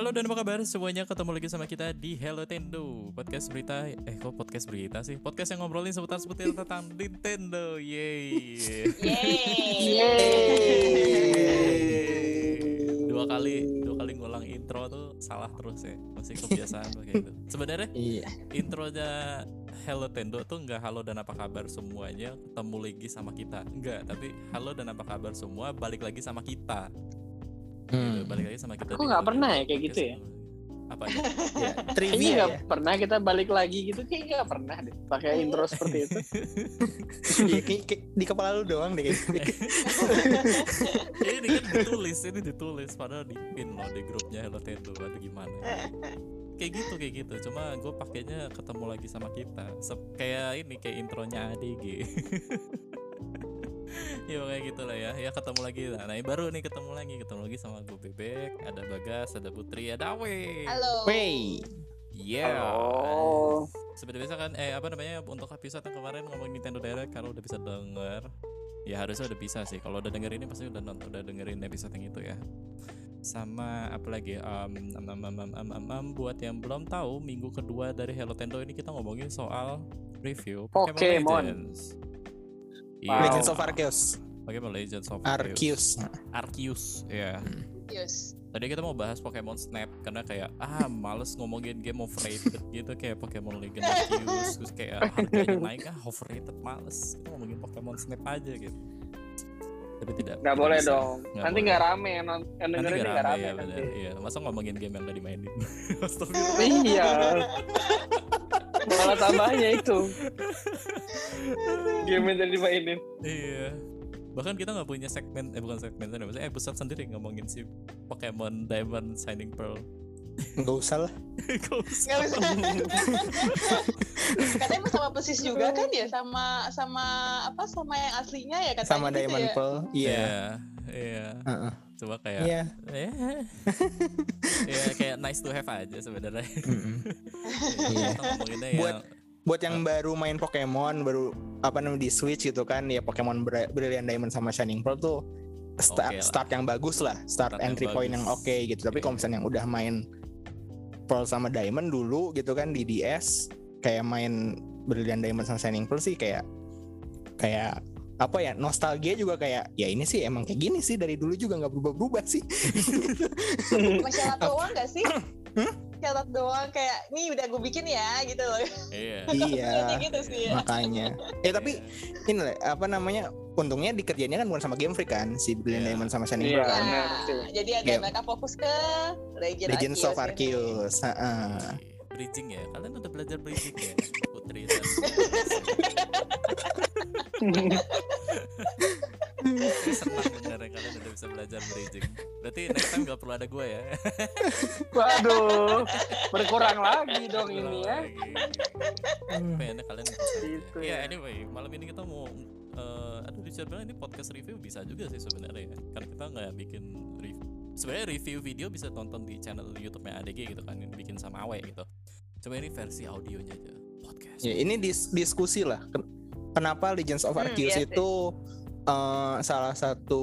Halo dan apa kabar semuanya, ketemu lagi sama kita di Hello Nintendo, podcast berita, podcast yang ngobrolin seputar tentang Nintendo. Yeay. Dua kali ngulang intro tuh salah terus ya, masih kebiasaan begitu. Sebenarnya intronya Hello Nintendo tuh enggak halo dan apa kabar semuanya, ketemu lagi sama kita. Enggak, tapi halo dan apa kabar semua, balik lagi sama kita. Balik lagi sama kita. Aku nggak pernah ya kayak gitu ya. Apa? Ya, trivia ya. Nggak pernah kita balik lagi gitu, kayak nggak pernah deh. Pakai intro seperti itu. Iya, kayak di kepala lu doang deh. Ini ditulis. Padahal dipin loh di grupnya Hello Nintendo atau gimana? Kayak gitu. Cuma gue pakainya ketemu lagi sama kita. Kayak intronya ADG. Ya kayak gitulah ya. Ya ketemu lagi. Nah, ini baru nih ketemu lagi sama gue Bebek, ada Bagas, ada Putri, ada Awe. Halo. Wey. Yeah. Halo. Seperti biasa kan untuk episode yang kemarin ngomongin Nintendo Direct, kalau udah bisa denger. Ya harusnya udah bisa sih. Kalau udah denger ini pasti udah dengerin episode yang itu ya. Sama apalagi buat yang belum tahu, minggu kedua dari Hello Nintendo ini kita ngomongin soal review Pokemon Legends. Wow. Legends of Arceus. Bagaimana Legends of Arceus. Ya. Yeah. Arceus. Tadi kita mau bahas Pokemon Snap karena kayak males ngomongin game overrated gitu, kayak Pokemon Legends Arceus terus kayak harganya naik overrated, males. Kita ngomongin Pokemon Snap aja gitu. Tapi tidak. Enggak boleh bisa. Dong. Nanti enggak rame yang dengerin, enggak rame. Iya benar. Iya, masa ngomongin game yang enggak dimainin. Astagfirullah. Iya. Malah tambahnya itu game yang tadi dimainin. Iya. Bahkan kita gak punya episode sendiri ngomongin si Pokemon Diamond Shining Pearl. Gak usah. Katanya sama persis juga kan ya, sama yang aslinya ya katanya. Sama gitu Diamond ya? Pearl. Iya. Coba kayak kayak nice to have aja sebenarnya. Buat yang baru main Pokemon, baru di Switch gitu kan ya, Pokemon Brilliant Diamond sama Shining Pearl tuh start yang bagus lah, start entry point yang oke gitu. Tapi kalau misalnya yang udah main Pearl sama Diamond dulu gitu kan di DS, kayak main Brilliant Diamond sama Shining Pearl sih kayak apa ya, nostalgia juga, kayak ya ini sih emang kayak gini sih dari dulu juga, nggak berubah sih. Masalah doang nggak sih? Catat doang kayak nih udah gue bikin ya gitu loh. Iya. Gitu sih, ya. Makanya. Tapi ini untungnya dikerjainnya kan bukan sama Game Freak kan, si Brilliant Diamond sama Shining Pearl. Jadi ada mereka fokus ke Legends of Arceus. Bridging ya, kalian udah belajar bridging ya, Putri dan senang bener ya, kalian udah bisa belajar bridging. Berarti next time gak perlu ada gue ya. Waduh, berkurang lagi dong ini ya. Pengennya kalian gitu ya. Anyway, malam ini kita mau ini podcast review bisa juga sih sebenarnya ya. Karena kita gak bikin review. Sebenarnya review video bisa tonton di channel YouTube-nya ADG gitu kan, yang bikin sama Awe gitu. Coba ini versi audionya aja podcast. Ya, ini diskusi lah. Kenapa Legends of Arceus itu salah satu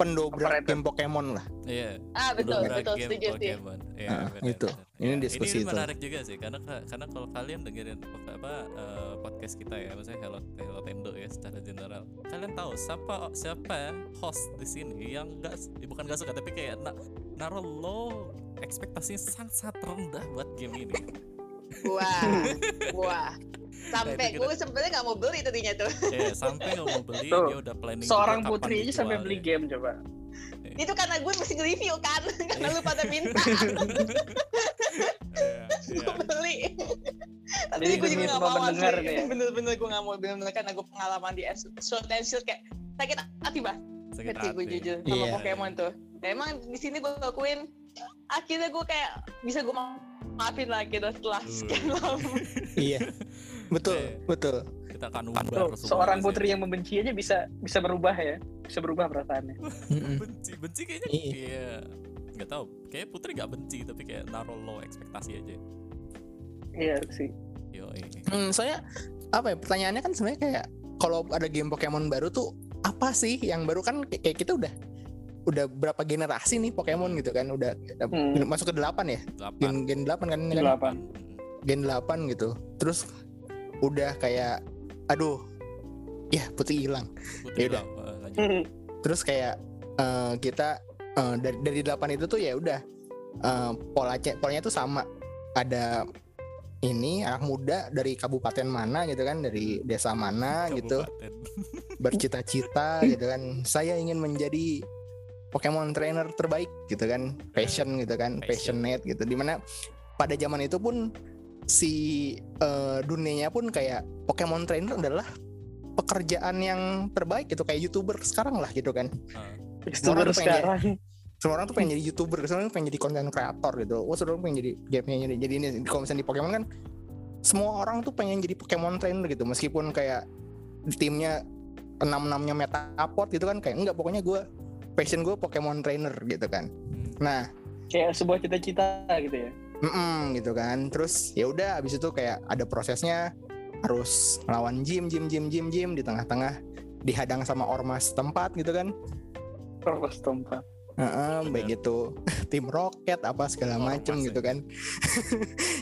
pendobrak game Pokemon lah. Iya. Betul setuju sih. Iya, itu. Ini diskusi itu. Ini menarik juga sih karena kalau kalian dengerin podcast kita ya, maksudnya Hello Nintendo ya secara general. Kalian tahu siapa host di sini yang bukan enggak suka, tapi kayak naruh low ekspektasinya sangat rendah buat game ini. Wah. Sampai gue sebenarnya nggak mau beli tadinya tuh. Sampai nggak mau beli, dia udah planning. Seorang Putri aja sampai beli game coba. Itu karena gue mesti review kan, karena lu pada minta. Gue beli. Tapi gue juga nggak mau dengar nih. Bener-bener gue nggak mau dengar karena gue pengalaman di Sword and Shield kayak sakit hati bah. Sakit hati gue jujur sama Pokemon tuh. Nah, emang di sini gue lakuin. Akhirnya gue kayak bisa gue maafin lah gitu setelah sekian lama. Iya. Betul. Kita akan ubah. Seorang Putri yang membenci aja bisa berubah ya. Bisa berubah perasaannya. Benci kayaknya. Iya. Enggak tahu. Kayak Putri enggak benci, tapi kayak naruh low ekspektasi aja. Iya sih. Yo, ini. Soalnya pertanyaannya kan sebenarnya kayak kalau ada game Pokemon baru tuh apa sih yang baru, kan kayak kita udah udah berapa generasi nih Pokemon gitu kan, udah masuk ke 8 ya? 8. Gen 8 kan ini kan? 8. Gen 8 gitu. Terus udah kayak aduh, ya putih hilang. Ya udah. Terus kayak kita dari 8 itu tuh ya udah polanya tuh sama. Ada ini anak muda dari kabupaten mana gitu kan, dari desa mana gitu. Bercita-cita gitu kan. Saya ingin menjadi Pokemon trainer terbaik gitu kan, passion gitu kan, passionate gitu. Dimana pada zaman itu pun si dunianya pun kayak Pokemon trainer adalah pekerjaan yang terbaik gitu, kayak YouTuber sekarang lah gitu kan. YouTuber sekarang. Semua orang tuh pengen jadi YouTuber, semua orang pengen jadi content creator gitu. Wah, semua orang pengen jadi game-nya jadi ini kalau misalnya di Pokemon kan semua orang tuh pengen jadi Pokemon trainer gitu, meskipun kayak timnya 6-6-nya Metapod gitu kan, kayak enggak, pokoknya gue passion gue Pokemon trainer gitu kan. Nah, kayak sebuah cita-cita gitu ya. Gitu kan. Terus ya udah abis itu kayak ada prosesnya, harus melawan gym di tengah-tengah, dihadang sama ormas tempat gitu kan. Ormas tempat. Baik gitu, tim roket apa segala macem gitu kan.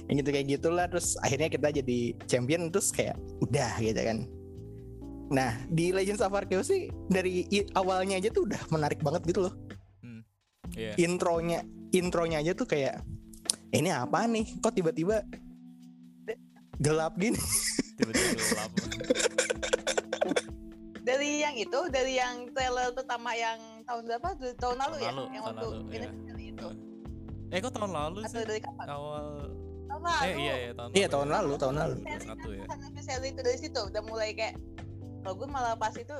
Yang gitu kayak gitulah. Terus akhirnya kita jadi champion, terus kayak udah gitu kan. Nah di Legends of Arceus sih dari awalnya aja tuh udah menarik banget gitu loh. Yeah. Intronya aja tuh kayak ini apa nih, kok tiba-tiba gelap gini. Tiba-tiba gelap. Dari yang trailer pertama yang tahun berapa? Tahun lalu ya? Yang waktu ini itu. Kok tahun lalu sih? Atau dari kapan? Awal. Tahun lalu. Tahun lalu. Satu ya. Seri itu dari situ udah mulai kayak, kalau gue malah pas itu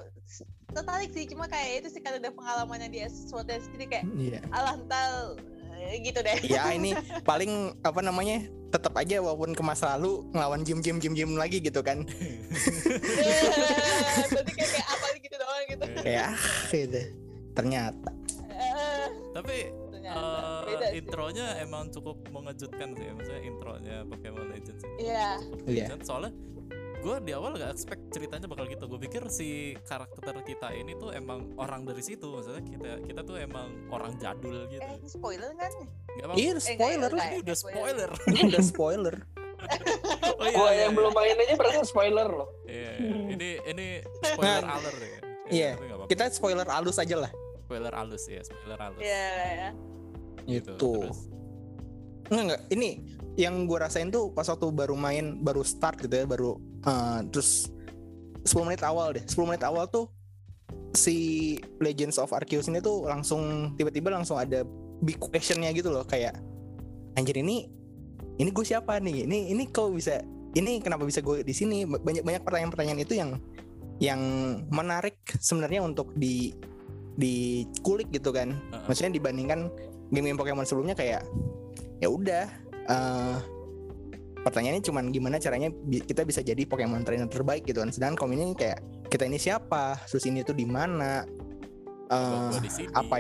tertarik sih, cuma kayak itu sih karena ada pengalamannya dia sesuatu yang sendiri kayak, alah ntar gitu deh. Ya ini paling apa namanya? Tetap aja walaupun ke masa lalu ngelawan gym lagi gitu kan. Berarti kayak apa gitu doang gitu. Ya, gitu. Ternyata. Tapi intronya emang cukup mengejutkan sih, maksudnya intronya Pokemon Legends. Iya. Soalnya gue di awal nggak expect ceritanya bakal gitu. Gue pikir si karakter kita ini tuh emang orang dari situ, maksudnya kita tuh emang orang jadul gitu. Spoiler kan? Iya, spoiler. Ini udah spoiler. Gue yang belum main aja berarti spoiler loh. Iya, ini spoiler alert ya. Iya, kita spoiler halus aja lah. Spoiler halus. Iya. Gitu. Enggak, ini yang gue rasain tuh pas waktu baru start gitu ya, terus 10 menit awal tuh si Legends of Arceus ini tuh tiba-tiba langsung ada big question-nya gitu loh, kayak anjir ini gue siapa nih? Ini kok bisa, ini kenapa bisa gue di sini? Banyak pertanyaan-pertanyaan itu yang menarik sebenarnya untuk dikulik gitu kan. Maksudnya dibandingkan game-game Pokemon sebelumnya kayak ya udah pertanyaannya cuman gimana caranya kita bisa jadi Pokemon trainer terbaik gitu kan. Sedangkan kalau ini kayak kita ini siapa, terus ini tuh di mana, apa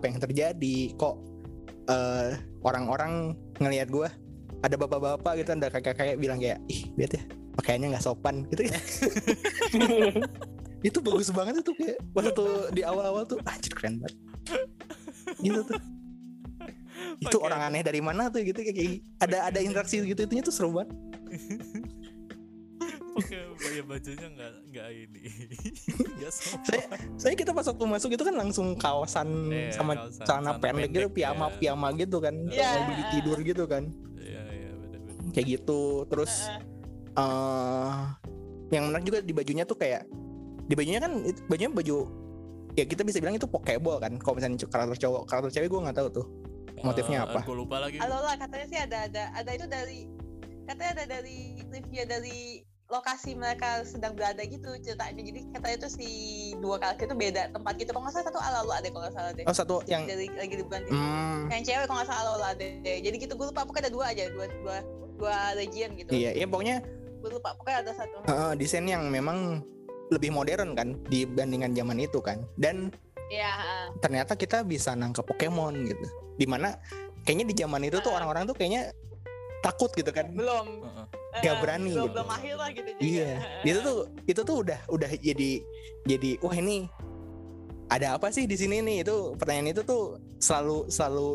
yang terjadi, kok orang-orang ngelihat gue, ada bapak-bapak gitu, ada kakek-kakek bilang kayak ih lihat ya pakaiannya nggak sopan gitu. Itu bagus banget tuh, kayak waktu di awal-awal tuh anjir keren banget gitu tuh. Itu okay. Orang aneh dari mana tuh gitu, kayak ada interaksi gitu, itunya tuh seru banget. Oke, bajunya nggak ini. Saya kita pas waktu masuk itu kan langsung kawasan sama celana pendek gitu, piyama gitu kan, mau beli tidur gitu kan. Iya, benar. Kayak gitu, terus yang menarik juga di bajunya tuh kayak bajunya ya kita bisa bilang itu pokeball kan. Kalau misalnya karakter cowok, karakter cewek gue nggak tahu tuh motifnya apa. Gue lupa lagi. Alola katanya sih ada itu dari trivia dari lokasi mereka sedang berada gitu ceritanya. Jadi katanya tuh si dua karakter itu beda tempat gitu. Kalau nggak salah satu Alola deh kalau nggak salah deh. Oh satu yang dari lagi di bulan yang cewek kalau nggak salah Alola deh. Jadi gitu gue lupa, pokoknya ada dua region gitu. Iya pokoknya. Gue lupa pokoknya ada satu. Desain yang memang lebih modern kan dibandingkan zaman itu kan, dan ternyata kita bisa nangkep Pokemon gitu, dimana kayaknya di zaman itu tuh orang-orang tuh kayaknya takut gitu kan, belum nggak berani gitu. Belum akhir lah gitu juga. Itu tuh udah jadi wah ini ada apa sih di sini nih? Itu pertanyaan itu tuh selalu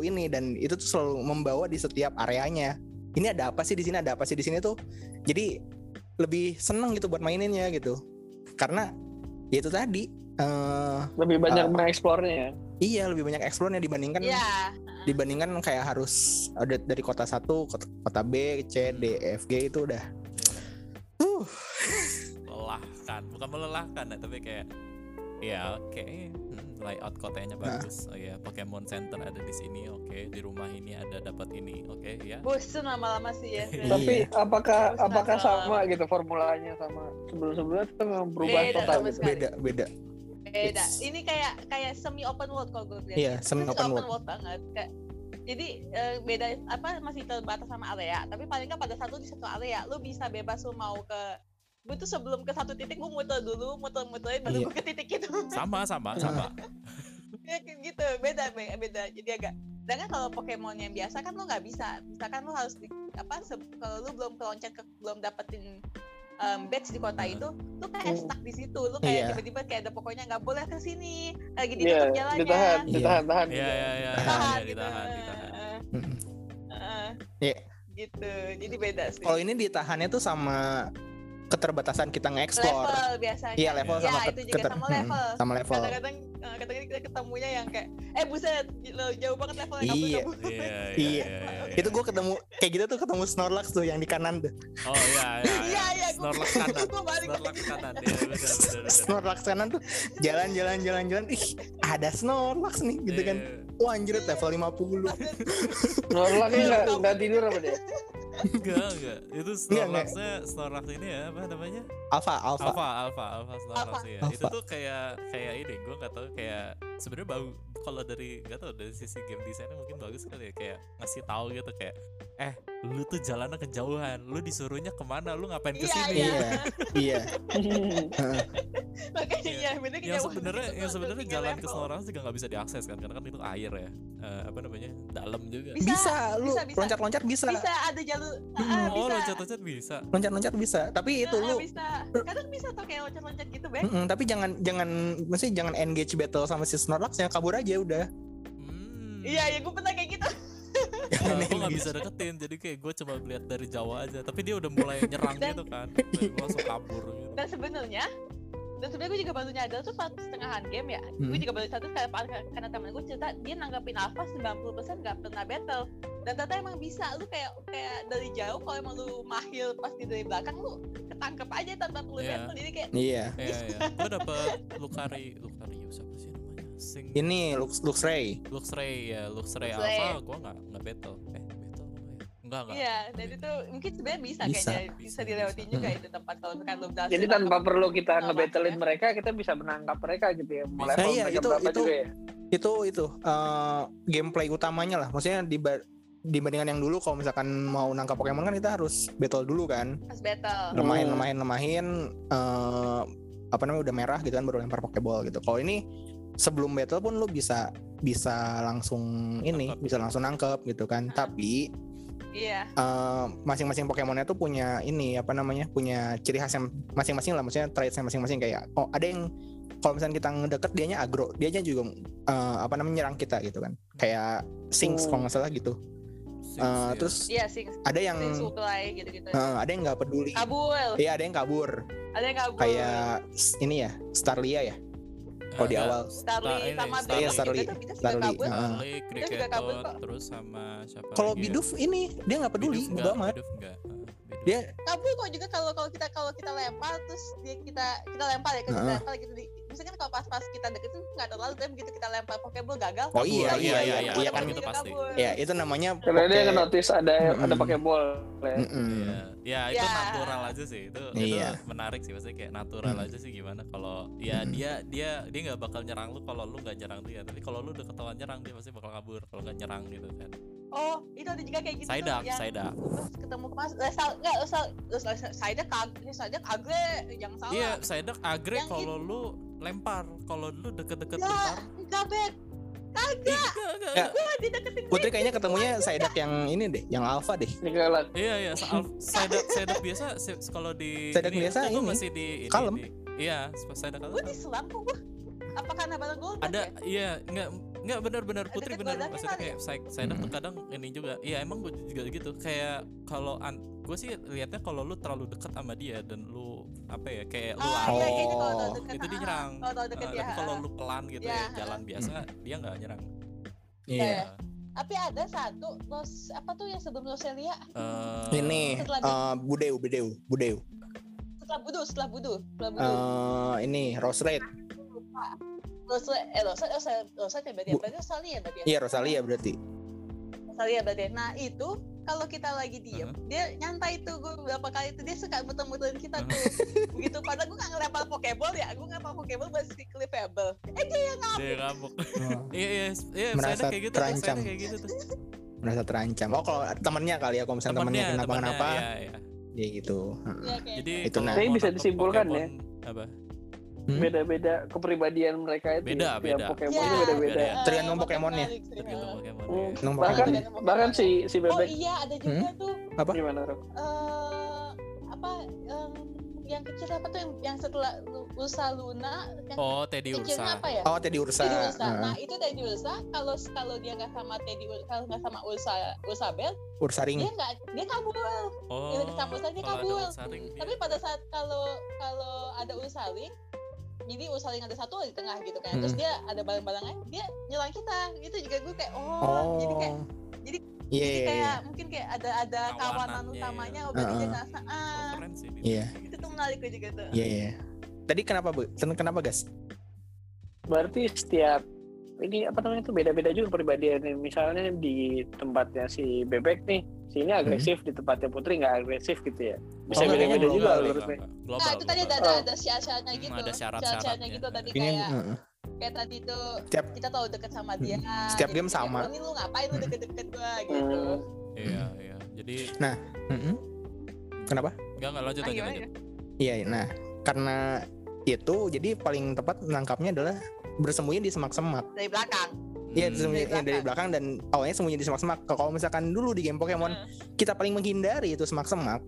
ini, dan itu tuh selalu membawa di setiap areanya. Ini ada apa sih di sini? Ada apa sih di sini tuh? Jadi lebih seneng gitu buat maininnya gitu. Karena ya itu tadi lebih banyak mengeksplornya ya. Iya, lebih banyak eksplornya dibandingkan dibandingkan kayak harus ada dari kota 1 kota B, C, D, E, F, G itu udah. Melelahkan, bukan melelahkan tapi kayak ya oke, layout kotanya bagus. Oh ya, Pokemon Center ada di sini. Oke, di rumah ini ada, dapat ini. Oke, ya. Bosan lama-lama sih ya. Tapi apakah sama gitu formulanya sama sebelum-sebelumnya itu berubah total gitu? Beda. Ini kayak semi open world kalau gue bilang. Iya, semi open world banget. Jadi beda apa masih terbatas sama area, tapi paling nggak pada satu area lu bisa bebas lu mau ke. Gue tuh sebelum ke satu titik gue muter dulu, muter-muterin baru gue ke titik itu. Sama. Ya gitu, beda. Jadi agak. Sedangkan kalau Pokemon yang biasa kan lo nggak bisa. Misalkan lo harus kalau lo belum loncat belum dapetin badge di kota itu, lo kayak stuck di situ. Lo kayak tiba-tiba kayak ada pokoknya nggak boleh ke sini. Lagi di tengah jalannya. Ditahan. Ditahan. Gitu. Jadi beda sih. Kalau ini ditahannya tuh sama keterbatasan kita nge-explore level biasanya. Iya, level sama itu juga sama level. Kadang-kadang kita ketemunya yang kayak buset jauh banget levelnya. Iya. Itu gue ketemu kayak gitu tuh, ketemu Snorlax tuh yang di kanan tuh. Oh iya. Snorlax kanan. Snorlax kanan tuh jalan. Ih, ada Snorlax nih gitu kan. Wah anjir, level 50. Snorlax enggak tidur apa dia? Enggak. Itu Snorlax ini ya, apa namanya? Alpha Snorlax ya. Alpha. Itu tuh kayak ini, gue enggak tahu, kayak sebenarnya kalau dari enggak tahu dari sisi game desainnya mungkin bagus kali ya, kayak ngasih tahu gitu kayak lu tuh jalannya kejauhan, lu disuruhnya kemana, lu ngapain ke sini. Iya. Makanya benar kejauhan. Sebenarnya jalan ke Snorlax juga enggak bisa diakses kan, karena kan itu air ya. Apa namanya? Dalam juga. Bisa. Loncat-loncat bisa. Bisa ada jalur. Bisa. Loncat-loncat bisa. Tapi itu lu bisa. Kadang bisa tuh kayak loncat-loncat gitu, Bang. Tapi jangan mesti jangan engage battle sama si Snorlax-nya, kabur aja udah. Iya, gue pernah kayak gitu. Gue nggak bisa deketin, jadi kayak gue coba lihat dari jauh aja. Tapi dia udah mulai nyerang gitu kan, gue langsung kabur. Gitu. Dan sebenarnya gue juga baru nyadar tuh pas setengahan game ya. Gue juga baru sadar karena temen gue cerita dia nanggapin Alpha 90% nggak pernah battle. Dan ternyata emang bisa lu kayak dari jauh kalau emang lu mahir pasti dari belakang lu ketangkep aja tanpa perlu battle. Jadi kayak. Iya. Gue dapet Lucario siapa sih? Ini Luxray Alpha gue nggak battle enggak. Iya, jadi itu mungkin sebenarnya bisa dilewatin juga itu tempat kalau misalkan lo berhasil. Jadi tanpa perlu kita ngebattlein mereka, kita bisa menangkap mereka gitu ya. Mulai itu juga ya. Itu gameplay utamanya lah. Maksudnya dibandingkan yang dulu kalau misalkan mau nangkap Pokemon kan kita harus battle dulu kan. Harus battle. Lemahin apa namanya udah merah gitu kan baru lempar Pokeball gitu. Kalau ini sebelum battle pun lo bisa langsung ini, bisa langsung nangkep gitu kan. Tapi masing-masing Pokemonnya tuh punya ini apa namanya, punya ciri khas yang masing-masing lah, maksudnya traitsnya masing-masing. Kayak ada yang kalau misalnya kita ngedeket dianya agro, dianya juga nyerang kita gitu kan, kayak Sinks kalau nggak salah gitu. Terus ada yang supply gitu-gitu. Ada yang nggak peduli. Ada yang kabur. Kayak ini ya, Starlia ya. Kalau di awal Starly Kriketot, terus sama siapa? Kalau Bidoof ini dia nggak peduli, bodo amat. Dia kabur kok juga kalau kita lempar terus kita lempar ya ke kita gitu. Misalnya kalau pas-pas kita deketin nggak terlalu, tapi begitu kita lempar Pokeball gagal. Oh iya kan itu pasti. Ya itu namanya. Karena dia notice ada Pokeball. Ya itu natural aja sih itu menarik sih, maksudnya kayak natural aja sih gimana kalau ya dia nggak bakal nyerang lu kalau lu nggak nyerang dia, tapi kalau lu udah ketahuan nyerang dia pasti bakal kabur kalau nggak nyerang gitu kan. Oh itu ada juga kayak gitu. Psyduck ketemu mas Psyduck agre, jangan salah. Iya, Psyduck agre kalau lu lempar, kalau lu deket-deket lempar Kagak. Putri kayaknya ketemunya Psyduck yang ini deh, yang Alpha deh. Iya, Psyduck biasa kalau di Psyduck biasa ini masih di kalem. Iya, Psyduck kalem. Gue diselam kok. apa karena bareng Golden ada ya? Iya nggak benar-benar Putri benar maksudnya kayak sign up tuh kadang ini juga iya emang gue juga gitu kayak kalau gue sih liatnya kalau lu terlalu dekat sama dia dan lu apa ya kayak lu lari itu dia nyerang tapi kalau lu pelan gitu ya jalan biasa dia nggak nyerang. Iya. Tapi ada satu los apa tuh yang sebelum Loselia? Ini Budeu. Setelah Budu. Ini Rosred. Rosred berarti Rosalia berarti. Iya, Rosalia berarti. Nah, itu kalau kita lagi diem, dia nyantai tuh. Gue berapa kali itu dia suka muter-muterin kita tuh. Begitu padahal gue gak ngelempar Pokeball ya. Gue ngelempar Pokeball masih clippable. Dia yang ngabuk. Iya, merasa kayak gitu, terancam. Kayak gitu tuh. Merasa terancam. Oh, kalau temennya kali ya. Kalau misalnya temennya kenapa-kenapa. Iya, ya gitu. Ya, jadi itu nah. Jadi bisa disimpulkan Pokemon, ya. Apa? Beda-beda kepribadian mereka itu beda. Pokemon ya, itu beda-beda tergantung Pokemonnya bahkan si Bebek. Oh iya ada juga tuh apa gimana Rob yang kecil apa tuh yang setelah Ursa Luna yang Teddy Ursa apa ya? Teddy Ursa. Nah itu Teddy Ursa kalau dia nggak sama Ursabel Ursaring dia kabur tapi pada saat kalau ada Ursaring jadi Ursaring ada satu di tengah gitu kan terus dia ada barang-barangnya dia nyerang kita itu juga gue kayak jadi kayak mungkin kayak ada kawanan utamanya obat dia nasa itu tuh menarik gue juga tuh tadi kenapa guys berarti setiap ini apa namanya itu beda-beda juga peribadiannya misalnya di tempatnya si Bebek nih sini agresif di tempatnya Putri nggak agresif gitu ya bisa beda-beda juga menurutnya. Nah itu tadi ada syarat-syaratnya gitu. Ada syarat-syaratnya gitu tadi kayak tadi itu kita tahu deket sama dia. Setiap game sama. Ini lu ngapain lu deket-deket gua gitu. Iya. Jadi nah, kenapa? Enggak lanjut. Iya, nah karena itu jadi paling tepat menangkapnya adalah bersembunyi di semak-semak. Dari belakang. Iya dari belakang dan awalnya semuanya di semak-semak. Kalau misalkan dulu di game Pokemon kita paling menghindari itu semak-semak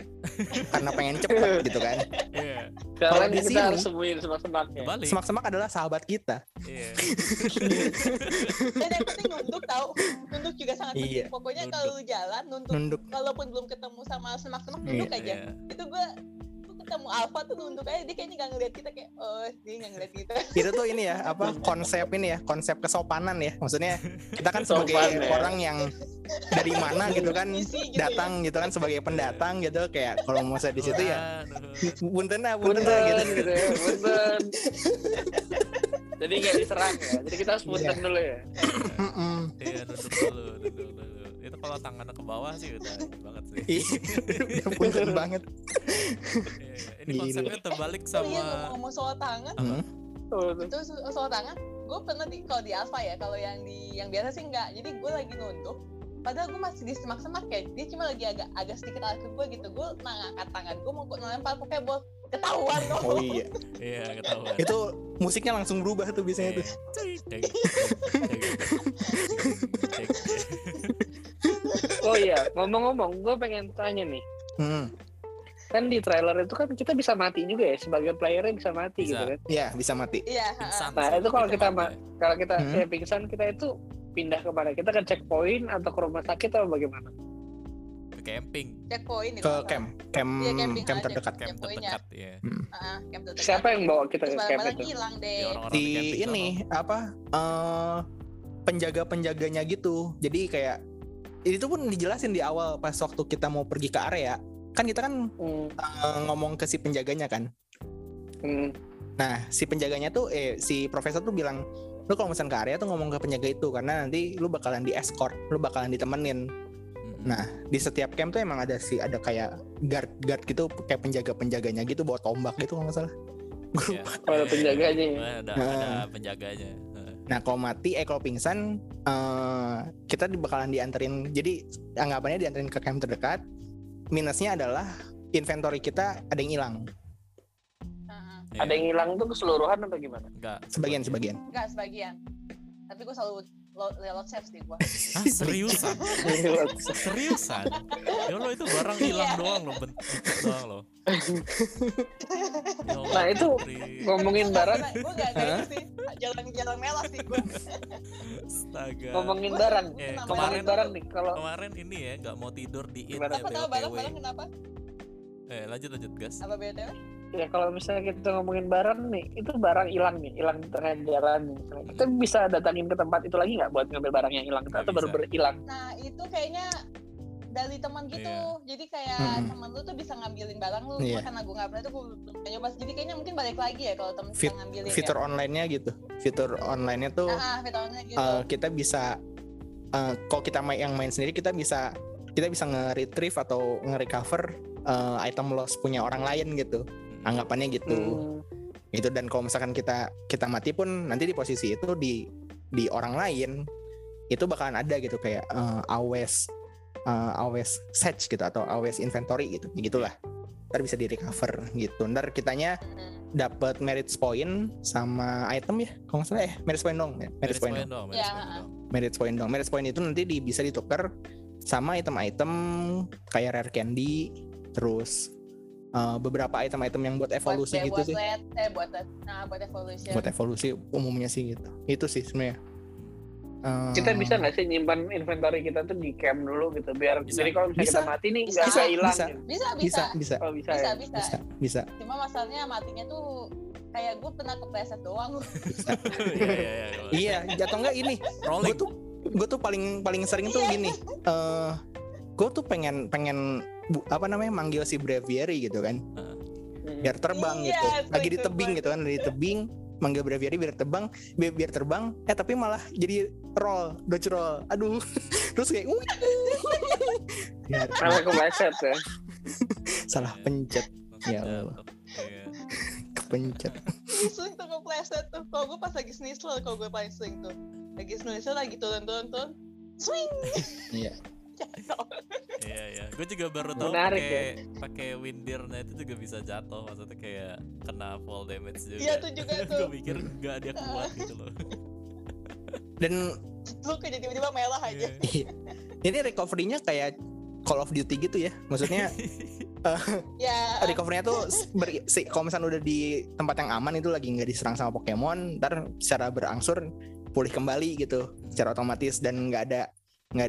karena pengen cepat gitu kan. Iya. Kalau di sini harus sembunyi di semak-semak. Semak-semak adalah sahabat kita. Iya. Dan yang penting nunduk tahu. Nunduk juga sangat penting. Iya. Pokoknya kalau jalan nunduk. Walaupun belum ketemu sama semak-semak nunduk aja. Itu gue ketemu Alpha tuh nunduk aja dia kayaknya nggak ngeliat kita kayak dia nggak ngeliat kita itu tuh ini ya apa konsep kesopanan ya maksudnya kita kan sebagai orang yang dari mana gitu kan datang gitu kan sebagai pendatang gitu kayak kalau mau saya di situ ya bunten jadi nggak diserang ya jadi kita harus bunten dulu ya duduk dulu itu kalau tangannya ke bawah sih udah banget sih. Punten banget. Ini konsepnya terbalik sama ngomong soal tangan. Itu soal tangan, gue pernah kalau di Alpha ya, kalau yang biasa sih enggak. Jadi gue lagi nunduk. Padahal gue masih di semak-semak kayak dia cuma lagi agak sedikit arah ke gue gitu. Gue ngangkat tangan gue mau ngelempar Pokeball. Ketahuan dong. Oh iya ketahuan. Itu musiknya langsung berubah tuh biasanya tuh. Oh iya, ngomong-ngomong, gue pengen tanya nih. Kan di trailer itu kan kita bisa mati juga ya, sebagian playernya bisa mati gitu kan? Iya, bisa mati. Iya. Nah itu kalau kita pingsan kita itu pindah kemana? Kita ke checkpoint atau ke rumah sakit atau bagaimana? Ke camping. Checkpoint itu. Ke camp terdekat. Camp terdekat. Camp terdekat. Siapa yang bawa kita ke camp itu? Di ini apa? Penjaga-penjaganya gitu. Jadi kayak itu pun dijelasin di awal pas waktu kita mau pergi ke area kan kita kan ngomong ke si penjaganya kan. Nah si penjaganya tuh si profesor tuh bilang lu kalau misalnya ke area tuh ngomong ke penjaga itu karena nanti lu bakalan di escort, lu bakalan ditemenin. Nah di setiap camp tuh emang ada kayak guard gitu kayak penjaga-penjaganya gitu bawa tombak gitu kalau nggak salah. Ada penjaganya. Ada penjaganya. Nah kalau kalau pingsan kita bakalan dianterin. Jadi anggapannya dianterin ke camp terdekat. Minusnya adalah inventory kita ada yang hilang. Ada yang hilang tuh keseluruhan atau gimana? Enggak. Sebagian. Enggak sebagian. Tapi gue selalu lewat saves deh gue. Hah seriusan? Ya lo itu barang hilang doang lo bentuk doang lo. Nah itu ngomongin barang. Gue gak ngerti. jalan-jalan mewah sih gue. Astaga. Ngomongin barang. Kemarin barang nih kalau kemarin ini ya enggak mau tidur di it. Apa tahu barang-barang kenapa? Lanjut guys. Apa bedanya? Ya kalau misalnya kita ngomongin barang nih, itu barang hilang di tengah jalan. Kita bisa datangin ke tempat itu lagi nggak buat ngambil barang yang hilang atau baru berhilang? Nah itu kayaknya dari teman gitu. Yeah. Jadi kayak teman lu tuh bisa ngambilin barang lu. Yeah. Karena gue nggak pernah itu, gue belum nyoba. Jadi kayaknya mungkin balik lagi ya kalau teman bisa ngambilin. Fitur ya. Online-nya gitu. Fitur online-nya tuh fitur online gitu. Kita bisa kalau kita yang main sendiri kita bisa nge-retrieve atau nge-recover item loss punya orang lain gitu. Anggapannya gitu. Itu dan kalau misalkan kita mati pun nanti di posisi itu di orang lain itu bakalan ada gitu kayak always search gitu atau always inventory gitu. Gitulah. Ntar bisa di recover gitu. Ntar kitanya dapat merit point sama item ya. Kalau enggak salah merit point dong. Merit point itu nanti bisa ditukar sama item-item kayak rare candy terus beberapa item-item yang buat evolusi buat, gitu buat sih. Buat evolusi. Buat evolusi umumnya sih gitu. Itu sih sebenarnya. Kita bisa nggak sih nyimpan inventory kita tuh di camp dulu gitu biar bisa. Jadi kalau misalnya kita mati nih nggak hilang. Bisa. Cuma masalahnya matinya tuh kayak gue pernah kepleset doang. Iya, jatuh nggak ini? Gue tuh paling sering tuh gini. Gue tuh pengen apa namanya manggil si Breviary gitu kan biar terbang gitu lagi di tebing gitu kan di tebing manggil Breviary biar terbang tapi malah jadi dodge roll aduh terus kayak salah kepencet ya salah pencet ya Allah kepencet sering tuh kepleset tuh kalau gue pas lagi snizzle kalau gue paling sering tuh lagi snizzle lagi turun swing iya Iya. Gue juga baru tahu pakai Windir nah itu juga bisa jatuh maksudnya kayak kena fall damage juga. Iya tuh juga tuh. Gue pikir enggak dia kuat gitu loh. Dan lu kayak tiba-tiba melah aja. Iya. Ini recovery-nya kayak Call of Duty gitu ya. Maksudnya recovery-nya tuh kalau misalnya udah di tempat yang aman itu lagi enggak diserang sama Pokemon, ntar secara berangsur pulih kembali gitu secara otomatis dan nggak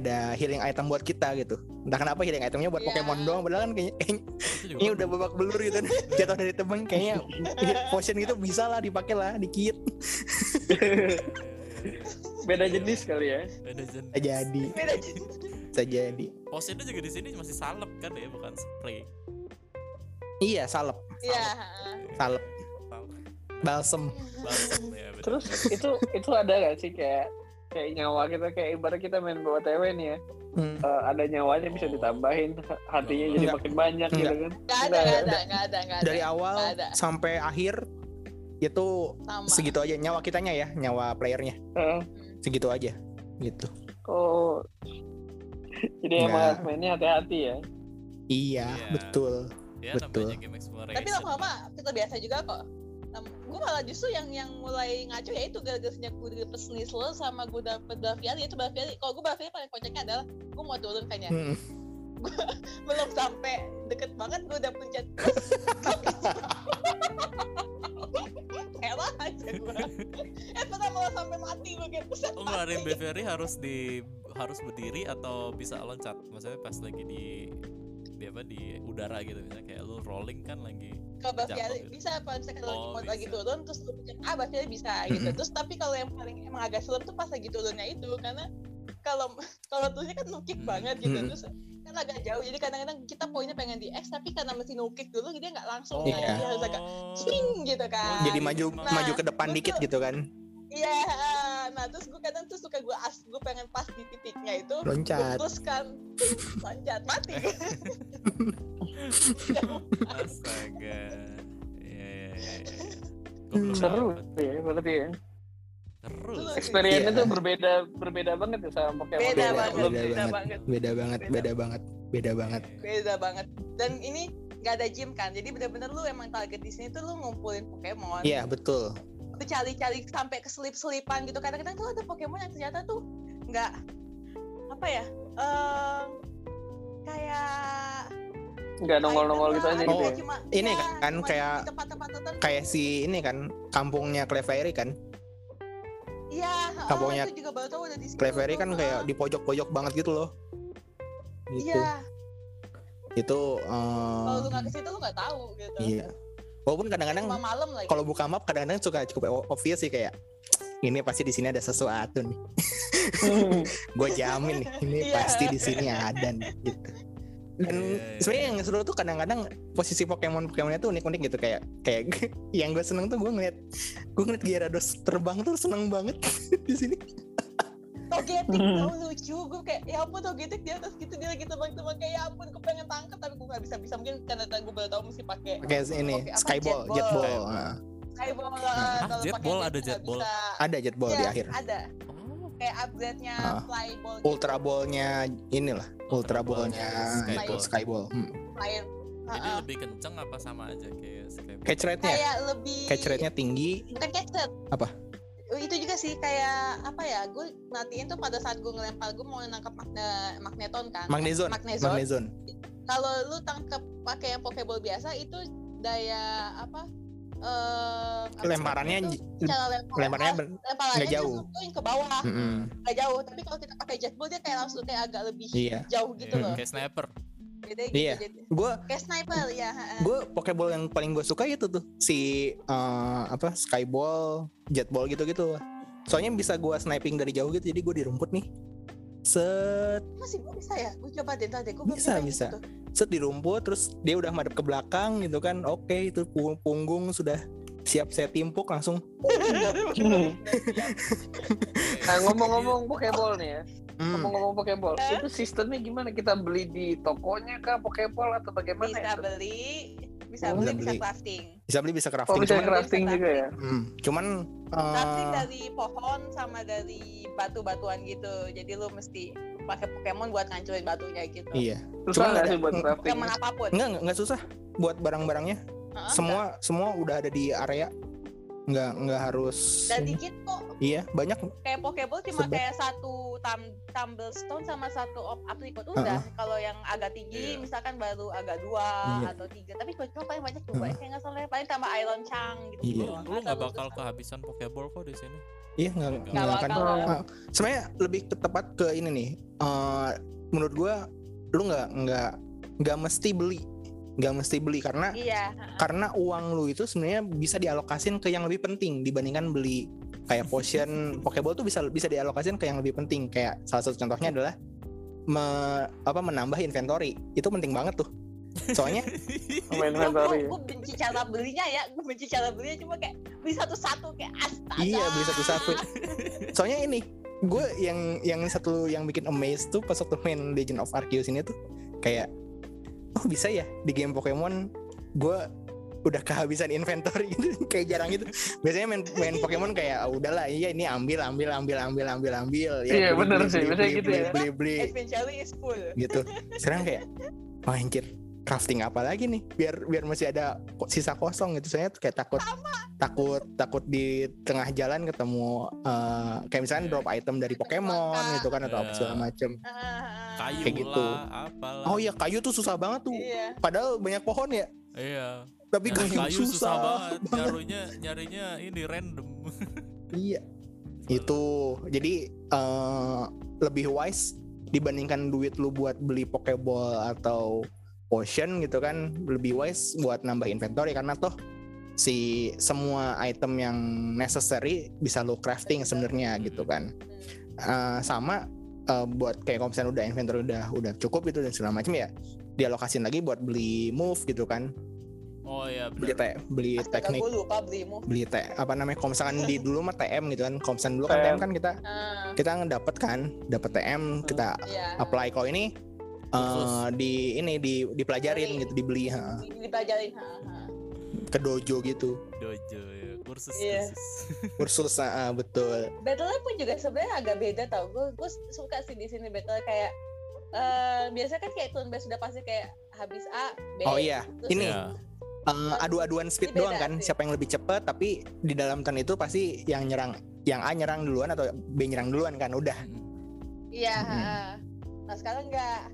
ada healing item buat kita gitu. Entah kenapa healing itemnya buat Pokemon doang. Padahal kan kayaknya ini udah babak belur gitu. Jatuh dari tebing kayaknya potion gitu bisa lah dipakai lah dikit. Beda jenis kali ya. Beda jenis. Potionnya juga di sini masih salep kan ya, bukan spray. Iya salep. Salep. Balsem. Ya, terus itu ada nggak sih kayak nyawa kita kayak ibarat kita main BOTW nih ya ada nyawanya bisa ditambahin hatinya jadi makin banyak gitu kan nggak ada dari awal sampai akhir itu sama. Segitu aja nyawa kitanya ya nyawa playernya segitu aja gitu jadi emang mainnya hati-hati ya iya. betul tapi lama-lama kita biasa juga kok. Gue malah justru yang mulai ngaco ya itu gara-gara sejak gue dapet Snizzle sama gue dapet Braviary itu Braviary. Kalau gue Braviary paling kocaknya adalah gue mau turun kayaknya. Gue belum sampai deket banget gue udah pencet. Elah aja gue. Pernah malah sampai mati gue kayak pusat. Oh ngeluarin Braviary harus berdiri atau bisa loncat? Maksudnya pas lagi di udara gitu misalnya kayak lu rolling kan lagi kalau Braviary gitu. Bisa kalau misalkan lagi turun terus lu pencet Braviary bisa gitu terus tapi kalau yang paling emang agak serem tuh pas lagi turunnya itu karena kalau turunnya kan nukik banget gitu terus kan agak jauh jadi kadang-kadang kita poinnya pengen di X tapi karena mesti nukik dulu dia nggak langsung jadi harus agak swing gitu kan jadi maju ke depan dikit gitu kan iya nah terus gue kadang tuh suka gue pengen pas di titiknya itu terus kan loncat mati astaga ya. Seru ya berarti ya experience-nya tuh berbeda banget ya sama Pokemon beda banget dan ini nggak ada gym kan jadi benar-benar lu emang target di sini tuh lu ngumpulin Pokemon iya betul cari-cari sampai keselip-selipan gitu kadang-kadang tuh ada Pokemon yang ternyata tuh nggak apa ya kayak nggak nongol-nongol gitu aja gitu ya. Ini kan kayak tempat-tempat kayak si ini kan kampungnya Clefairy kan Pokoknya Clefairy kan kayak di pojok-pojok banget gitu loh. Gitu. Iya. Itu kalau lu nggak ke situ lu nggak tahu gitu. Iya. Walaupun kadang-kadang kalau buka map kadang-kadang suka cukup obvious sih kayak ini pasti di sini ada sesuatu nih. Gue jamin nih ini pasti di sini ada nih gitu. Dan sebenarnya yang seru tuh kadang-kadang posisi Pokemon-Pokemonnya tuh unik-unik gitu kayak yang gue seneng tuh gue ngeliat Gyarados terbang tuh seneng banget di sini. Togetic tau lucu, gue kayak ya ampun Togetic di atas gitu dia lagi terbang kayak ya ampun gue pengen tangkep tapi gue nggak bisa mungkin karena gue baru tahu mesti pakai ini Skyball, Jetball. Skyball kalau Jetball ada Jetball. Ada Jetball di akhir. Ada. Kayak upgrade-nya Flyball gitu. Ultra Ball-nya inilah, Ultra Ball-nya Skyball. Jadi lebih kenceng apa sama aja kayak Skyball? Catch rate-nya? Kayak lebih catch rate-nya tinggi. Bukan catch rate. Apa? Itu juga sih kayak apa ya? Gue nantiin tuh pada saat gue ngelempar gue mau nangkap Magneton kan. Magnezone. Kalau lu tangkap pakai yang Pokeball biasa itu daya apa? Lemparannya nggak jauh, ke bawah, nggak jauh. Tapi kalau kita pakai jetball dia kayak langsung kayak agak lebih jauh gitu loh. Kayak sniper. Kayak sniper ya. Gue Pokeball yang paling gue suka itu tuh si Skyball, Jetball gitu. Soalnya bisa gue sniping dari jauh gitu. Jadi gue di rumput nih. Set. Masih gue bisa ya? Gue coba deh tadi. Bisa. Gitu. Set di rumput terus dia udah madep ke belakang gitu kan. Oke, itu punggung sudah siap saya timpuk langsung. Nah, ngomong-ngomong Pokeball nih ya. Ngomong-ngomong Pokeball. Itu sistemnya gimana? Kita beli di tokonya kah Pokeball atau bagaimana? Bisa beli, bisa crafting. Bisa crafting juga ya. Cuman crafting dari pohon sama dari batu-batuan gitu. Jadi lu mesti pakai Pokemon buat ngancurin batunya gitu. Iya. Susah nggak sih buat crafting? Pokemon apapun. Nggak susah. Buat barang-barangnya, semua udah ada di area. Nggak harus. Dan dikit kok. Iya, banyak. Kayak Pokeball cuma kayak satu Tumblestone sama satu Apricot udah. Kalau yang agak tinggi, misalkan baru agak 2 atau 3. Tapi kalau paling banyak coba kayak nggak salah. Paling tambah Iron Chang gitu. Iya. Lu nggak bakal kehabisan Pokeball kok di sini. Iya nggak akan. Sebenarnya lebih tepat ke ini nih. Menurut gue, lu nggak mesti beli, karena karena uang lu itu sebenarnya bisa dialokasin ke yang lebih penting dibandingkan beli kayak potion. Pokeball tuh bisa dialokasin ke yang lebih penting. Kayak salah satu contohnya adalah menambah inventory. Itu penting banget tuh. Soalnya gue benci cara belinya ya. Cuma kayak beli satu-satu kayak astaga. Iya, beli satu-satu. Soalnya ini gue yang satu yang bikin amazed tuh pas waktu main Legend of Arceus ini tuh kayak oh bisa ya di game Pokemon gue udah kehabisan inventory gitu. Kayak jarang gitu. Biasanya main Pokemon kayak udahlah iya ini ambil. Iya benar sih biasanya gitu ya. Beli. Eventually is full. Gitu. Sekarang kayak wah anjir. Crafting apa lagi nih biar masih ada sisa kosong gitu. Soalnya kayak takut di tengah jalan ketemu kayak misalnya drop item dari Pokemon gitu kan atau apa segala macam kayu kayak gitu apalah. Oh iya kayu tuh susah banget tuh padahal banyak pohon ya tapi kayu susah banget. nyarinya ini random. Iya itu jadi lebih wise dibandingkan duit lu buat beli Pokeball atau potion gitu kan lebih wise buat nambah inventory karena toh si semua item yang necessary bisa lo crafting sebenarnya gitu kan buat kayak kalau misalnya udah inventory udah cukup itu dan segala macam ya dialokasin lagi buat beli move gitu kan. Oh iya benar. Beli teknik. Aku lupa beli move. Kalau misalkan di dulu mah TM gitu kan. Kalau misalkan dulu kan TM kan kita dapat kan, TM kita apply kalau ini dipelajarin gitu dibeli dipelajarin ke dojo gitu ya kursus betul. Battle pun juga sebenarnya agak beda tau. Gue suka sih di sini battle kayak biasa kan kayak turn based sudah pasti kayak habis A B adu-aduan speed doang kan sih. Siapa yang lebih cepat tapi di dalam turn itu pasti yang nyerang yang A nyerang duluan atau B nyerang duluan kan udah nah sekarang enggak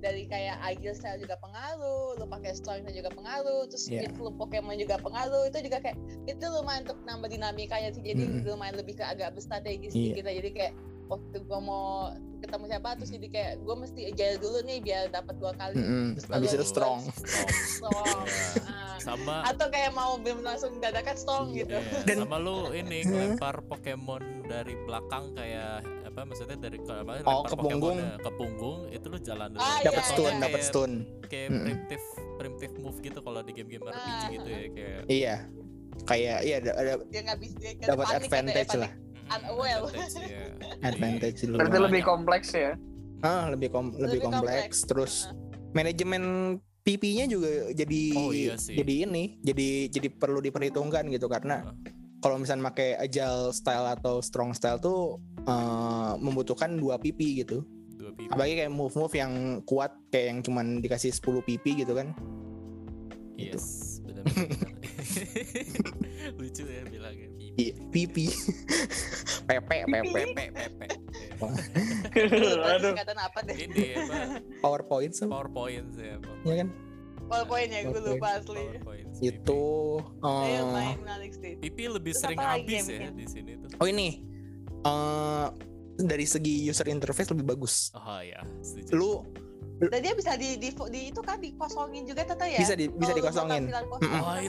dari kayak Agile style juga pengaruh, lu pakai story juga pengaruh, terus lu Pokemon juga pengaruh, itu juga kayak itu lumayan untuk nambah dinamikanya sih, jadi lumayan lebih ke agak berstrategi sedikit aja. Jadi kayak waktu gue mau ketemu siapa terus jadi kayak gue mesti agile dulu nih biar dapat 2 kali terus abis itu strong. Sama atau kayak mau belum langsung dadakan strong gitu. Dan sama lu ini lempar Pokemon dari belakang kayak apa maksudnya dari lempar ke punggung itu lu jalan dulu dapat stun kayak primitive move gitu kalau di game-game RPG gitu ya kayak iya ada dapat advantage lah. Advantage dulu. Berarti lebih kompleks ya? Lebih kompleks. Terus manajemen PP-nya juga jadi jadi perlu diperhitungkan gitu karena kalau misalnya pakai agile style atau strong style tuh membutuhkan 2 PP gitu. Apalagi kayak move-move yang kuat kayak yang cuman dikasih 10 PP gitu kan. Yes, benar-benar. Lucu ya bilangnya pipi. Pepe. Aduh. Kata apa deh? Ini apa? PowerPoint ya, Pak. Iya kan? PowerPoint ya, gue lupa asli. Itu pipi lebih terus sering habis ya di sini tuh. Oh ini. Dari segi user interface lebih bagus. Oh iya, setuju. Dan dia bisa di itu kan dikosongin juga tata ya. Bisa dikosongin.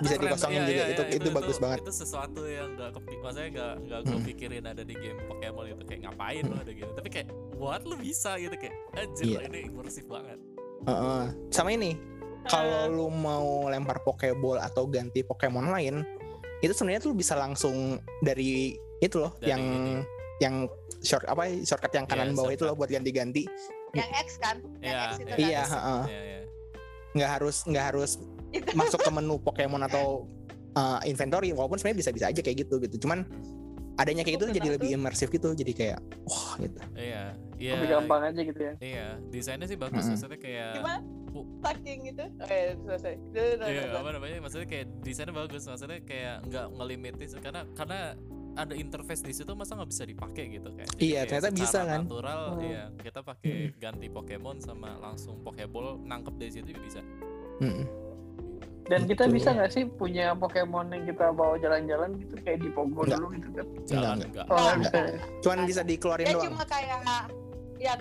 Bisa dikosongin juga. Itu bagus banget. Itu sesuatu yang enggak maksudnya enggak gue pikirin ada di game Pokemon itu kayak ngapain lo ada gitu. Tapi kayak buat lu bisa gitu kayak anjir ini immersif banget. Sama ini. Kalau lu mau lempar Pokeball atau ganti Pokemon lain, itu sebenarnya tuh bisa langsung dari itu loh dari yang shortcut yang kanan bawah itu loh buat ganti-ganti. Yang X kan? Nggak harus masuk ke menu Pokemon atau inventory, walaupun sebenarnya bisa-bisa aja kayak gitu. Cuman adanya kayak gitu jadi lebih imersif gitu, jadi kayak wah gitu. Iya. Lebih gampang aja gitu ya. Iya, desainnya sih bagus, maksudnya kayak packing gitu. Selesai. Apa namanya? Maksudnya kayak desainnya bagus, maksudnya kayak nggak ngelimitin karena ada interface di situ masa nggak bisa dipakai gitu kan? Iya, ternyata bisa kan? Natural, ya kita pakai ganti Pokemon sama langsung Pokeball nangkep dari situ juga bisa. Dan kita bisa nggak sih punya Pokemon yang kita bawa jalan-jalan gitu kayak di Pokemon dulu gitu kan? Jalan enggak. Cuman bisa dikeluarin doang. Cuma kayak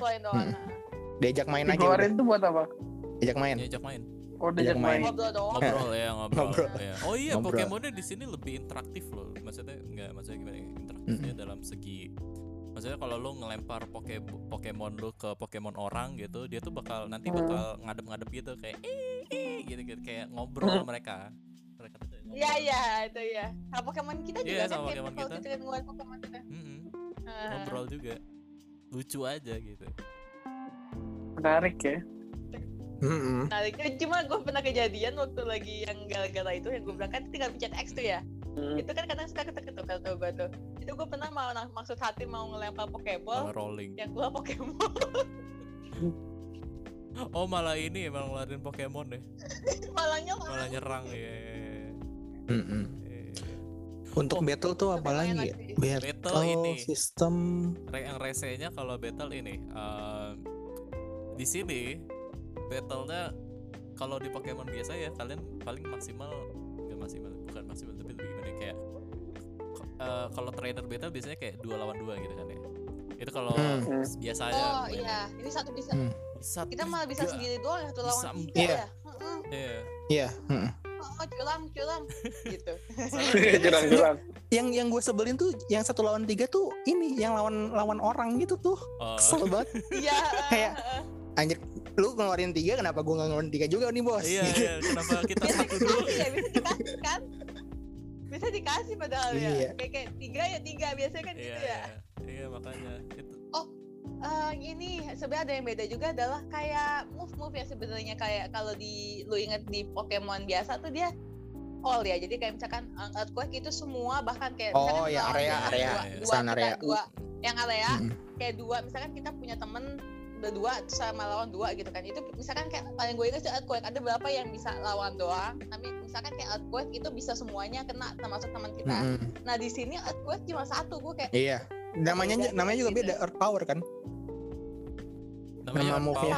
keluarin doang. Diajak main aja. Dikeluarin tuh buat apa? Diajak main. Ngobrol. Oh iya, Pokemonnya di sini lebih interaktif loh. Maksudnya gimana? Interaktifnya dalam segi, maksudnya kalau lo ngelempar Pokemon lo ke Pokemon orang gitu, dia tuh bakal ngadep-ngadep gitu kayak gitu kayak ngobrol sama mereka. Iya itu ya. Kalau Pokemon kita juga kan kalau kita ngeluarin Pokemon kita. Ngobrol juga, lucu aja gitu. Menarik ya. Nah, cuma gue pernah kejadian waktu lagi yang gara-gara itu yang gue bilang kan tinggal pencet X tuh ya. Itu kan kadang suka ketuk-ketuk kalau gue tuh. Itu gue pernah mau maksud hati mau ngelempar Pokeball yang keluar Pokemon. Oh malah ini emang ngeluarin Pokemon deh. Malah nyerang ya. Untuk battle tuh apalagi ya? Battle ini sistem yang resenya kalau battle ini di sini battle-nya kalau di Pokemon biasa ya kalian paling bukan maksimal tapi lebih gimana kayak kalau trainer battle biasanya kayak 2 lawan 2 gitu kan ya. Itu kalau biasa aja. Oh iya, ini satu bisa. Kita malah bisa sendiri doang 1 lawan 3 ya. Curang gitu. Curang. Yang gue sebelin tuh yang 1 lawan 3 tuh ini yang lawan orang gitu tuh. Kesel banget. Iya. Kayak anjir, lu ngeluarin 3, kenapa gue gak ngeluarin 3 juga nih bos? Iya, kenapa kita 1 dulu? Iya, bisa dikasih kan? Bisa dikasih padahal ya. Kayak 3 ya 3, biasanya kan gitu ya. Iya, makanya itu. Oh, ini sebenarnya ada yang beda juga adalah kayak move-move yang sebenarnya kayak kalau lu inget di Pokemon biasa tuh dia all ya, jadi kayak misalkan earthquake itu semua bahkan kayak misalkan area kayak 2, misalkan kita punya temen berdua sama lawan 2 gitu kan, itu misalkan kayak paling gue ingat earthquake ada berapa yang bisa lawan doang, tapi misalkan kayak earthquake itu bisa semuanya kena termasuk teman kita. Nah di sini earthquake cuma 1, gue kayak namanya juga beda, earth power kan. namanya movie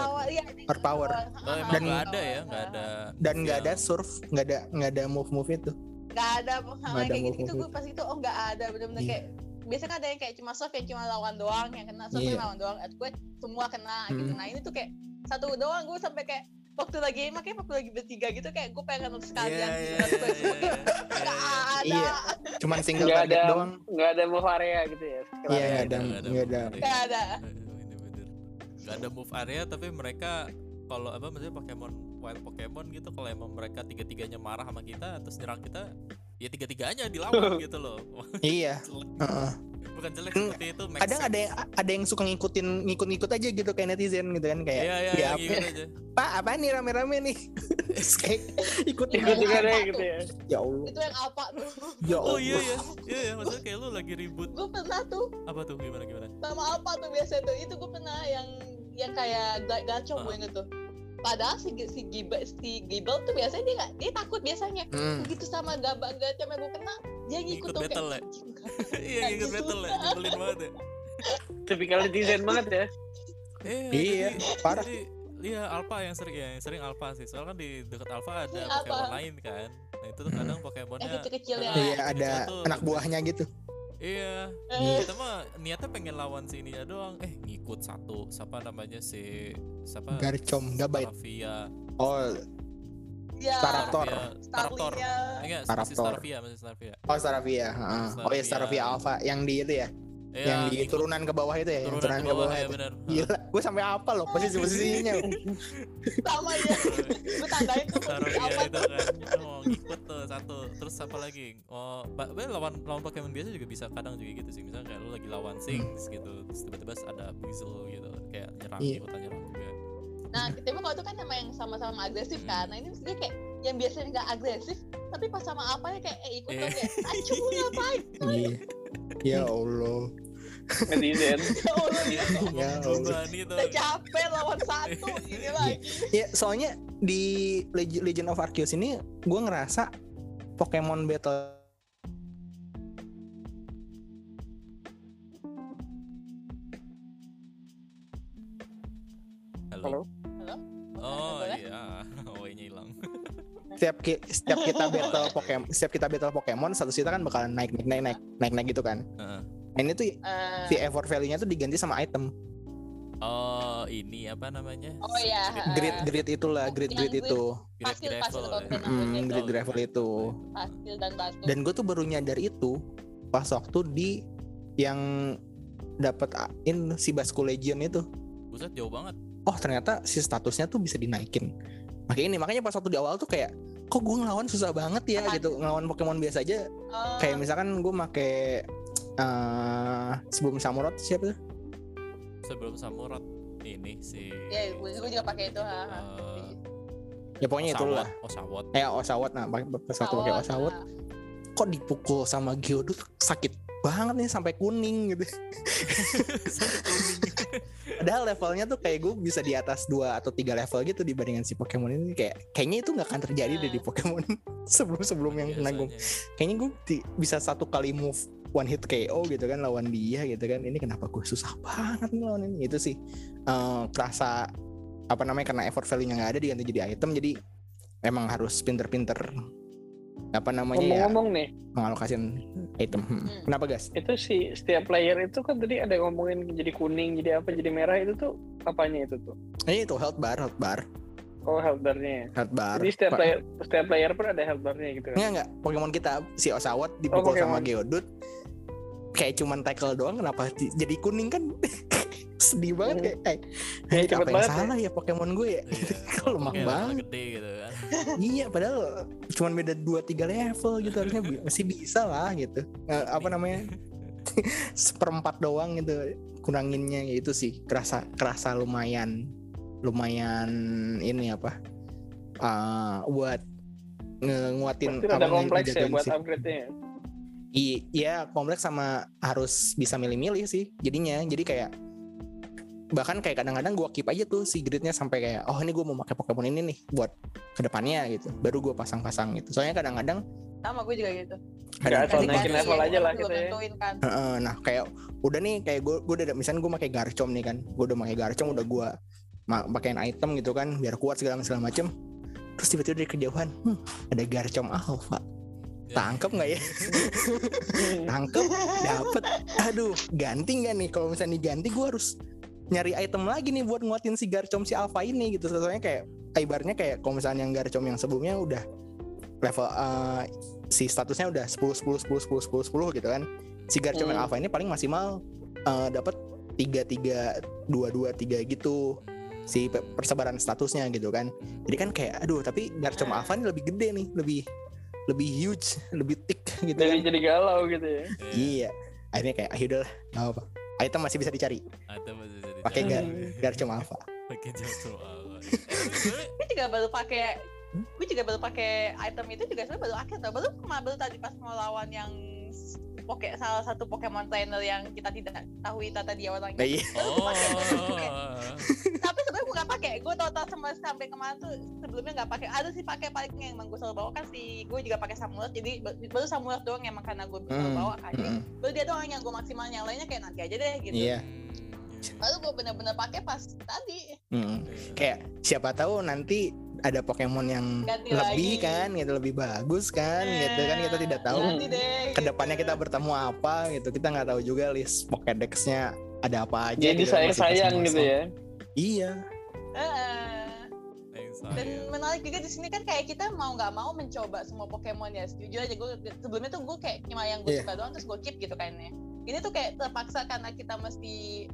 Power. Dan nggak ada ya, nggak ada. Dan nggak ada surf, nggak ada move itu. Nggak ada pengalaman kayak gitu. Itu gue pas itu oh nggak ada, benar-benar kayak biasanya kan ada yang kayak cuma surf yang cuma lawan doang yang kena, surf yang lawan doang. Gue semua kena gitu. Nah ini tuh kayak satu doang gue sampai kayak waktu lagi bertiga gitu kayak gue pengen nonton sekalian. Iya. Cuman single target doang. Enggak ada move area gitu ya. Iya, enggak ada. Enggak ada move area tapi mereka kalau apa maksudnya Pokemon gitu kalau emang mereka tiga-tiganya marah sama kita terus nyerang kita, ya tiga-tiganya dilawan gitu loh. Iya. Bukan jelek seperti itu. Ada yang suka ngikut aja gitu kayak netizen gitu kan kayak ya, Pak apaan nih rame-rame nih ikut aja gitu ya. Ya Allah. Itu yang apa tuh? Ya Allah. Oh iya maksudnya kayak lu lagi ribut. Gue pernah tuh. Apa tuh gimana? Sama apa tuh biasa tuh? Itu gue pernah yang kayak gacor gue gitu. Padahal si Gibel tuh biasanya dia takut biasanya. Begitu sama gacor yang gue kena dia ngikut tuh kayak. Iya ikut battle ya, nyebelin banget ya. Tipikalnya desain banget ya. Iya, parah. Iya, Alpha yang sering Alpha sih. Soalnya kan di dekat Alpha ada Pokemon lain kan. Nah, itu tuh kadang Pokemonnya kecil-kecil ya. Iya, ada anak buahnya gitu. Iya. Kita mah niatnya pengen lawan si ininya doang. Ngikut satu. Siapa namanya Garchomp, Gabite. Starvia. Oh. Ya, Staraptor. Enggak, Starvia. Oh, Starvia, heeh. Oh, ya Starvia Alpha yang di itu ya. Yang di turunan ke bawah itu ya, yang turunan ke bawah itu. Bener. Gila, gue sampai apa loh posisinya. Sama ya. Gue tandain tuh apa itu kan. Oh, ngikut tuh satu. Terus apa lagi? Oh, lawan Pokemon biasa juga bisa kadang juga gitu sih. Misalnya kayak lu lagi lawan Sinx gitu, terus tiba-tiba ada Buzzle gitu, kayak nyerang juga. Nah, tapi kalau itu kan sama-sama agresif kan. Nah, ini maksudnya kayak yang biasanya enggak agresif, tapi pas sama apanya kayak ikut dong kayak acu ngapain. Ya Allah. Netizen. Ya Allah. Udah capek lawan satu gini lagi. Ya, soalnya di Legend of Arceus ini gue ngerasa Pokemon Battle Halo? Oh iya, OE-nya hilang. Setiap kita battle Pokemon, status kita kan bakalan naik gitu kan. Nah, ini tuh si effort value-nya tuh diganti sama item. Oh, ini apa namanya? Oh iya. Grid itu. Grid gravel itu. Pastil dan batu. Dan gue tuh baru nyadar itu pas waktu di yang dapetin si Bascu Legion itu. Buset, jauh banget. Oh ternyata si statusnya tuh bisa dinaikin. Makanya pas waktu di awal tuh kayak kok gue ngelawan susah banget ya gitu. Ngelawan Pokemon biasa aja kayak misalkan gue make Sebelum Samurott ini si ya gue juga pakai itu ya pokoknya itulah Oshawott. Nah pas waktu pakai Oshawott kok dipukul sama Geodude sakit banget nih sampai kuning gitu. Padahal levelnya tuh kayak gue bisa di atas 2 atau 3 level gitu dibandingkan si Pokemon ini kayaknya itu enggak akan terjadi deh di Pokemon sebelum yang nanggung. Kayaknya gue bisa satu kali move one hit KO gitu kan lawan dia gitu kan. Ini kenapa gue susah banget lawan ini. Itu sih kerasa apa namanya karena effort value-nya enggak ada diganti jadi item jadi emang harus pinter-pinter apa namanya ngomong nih mengalokasikan item. Kenapa guys? Itu si setiap player itu kan tadi ada ngomongin jadi kuning, jadi apa, jadi merah itu tuh apanya itu tuh? Ini tuh health bar. Oh health bar. Jadi setiap player pun ada health bar-nya gitu kan? Enggak. Pokemon kita si Oshawott dipukul sama Geodude kayak cuman tackle doang kenapa jadi kuning kan? Sedih banget kayak apa yang salah ya Pokemon gue ya kalau lemah banget gede gitu kan. Iya padahal cuma beda 2-3 level gitu harusnya masih bisa lah gitu apa namanya 1/4 doang gitu kuranginnya itu sih kerasa lumayan ini apa buat nguatin apa namanya buat upgrade-nya. Iya kompleks sama harus bisa milih-milih sih jadinya jadi kayak bahkan kayak kadang-kadang gue keep aja tuh si gridnya sampai kayak oh ini gue mau pakai Pokemon ini nih buat kedepannya gitu baru gue pasang-pasang gitu soalnya kadang-kadang sama gue juga gitu kadang-kadang naikin level aja lah gitu ya kan. Nah kayak udah nih kayak gue udah misalnya gue pakai Garchomp nih kan gue udah pakai Garchomp udah gue pakaiin item gitu kan biar kuat segala macem. Terus tiba-tiba dari kejauhan ada Garchomp Alpha. Tangkep nggak ya? Tangkep, dapet. Aduh, ganti nggak nih? Kalau misalnya diganti, gue harus nyari item lagi nih buat nguatin si Garchomp si Alpha ini gitu. Soalnya kayak ibarnya kayak kalau misalnya yang Garchomp yang sebelumnya udah level si statusnya udah 10 gitu kan. Si Garchomp yang Alpha ini paling maksimal dapat 3 gitu si persebaran statusnya gitu kan. Jadi kan kayak aduh, tapi Garchomp Alpha ini lebih gede nih, lebih huge, lebih thick gitu. Jadi galau gitu ya. Iya. Akhirnya kayak udahlah, enggak apa-apa. Item masih bisa dicari. Pakai Garchomp Alpha. Pakai Garchomp Alpha. Gue juga baru pakai item itu juga sebenarnya baru akhir tau. Baru tadi pas mau lawan yang salah satu Pokemon trainer yang kita tidak tahu tata dia orangnya. Tapi sebenarnya gue nggak pakai. Gue total sampai kemarin tuh sebelumnya nggak pakai. Ada sih pakai paling yang emang gue selalu bawa kan si gue juga pakai Samurott. Jadi baru Samurott doang emang karena gue selalu bawa kan. Baru dia doang yang gue maksimal, yang lainnya kayak nanti aja deh gitu. Iya. Lalu gue benar-benar pakai pas tadi. Kayak siapa tahu nanti ada Pokemon yang ganti lebih lagi kan, gitu lebih bagus kan, gitu kan kita tidak tahu kedepannya gitu. Kita bertemu apa gitu, kita nggak tahu juga list Pokédex-nya ada apa aja. Jadi sayang gitu ya. Iya. Dan menarik juga di sini kan kayak kita mau nggak mau mencoba semua Pokemon ya. Jujur aja gue sebelumnya tuh gue kayak cuma yang gue suka doang terus gue keep gitu kayaknya. Ini tuh kayak terpaksa karena kita mesti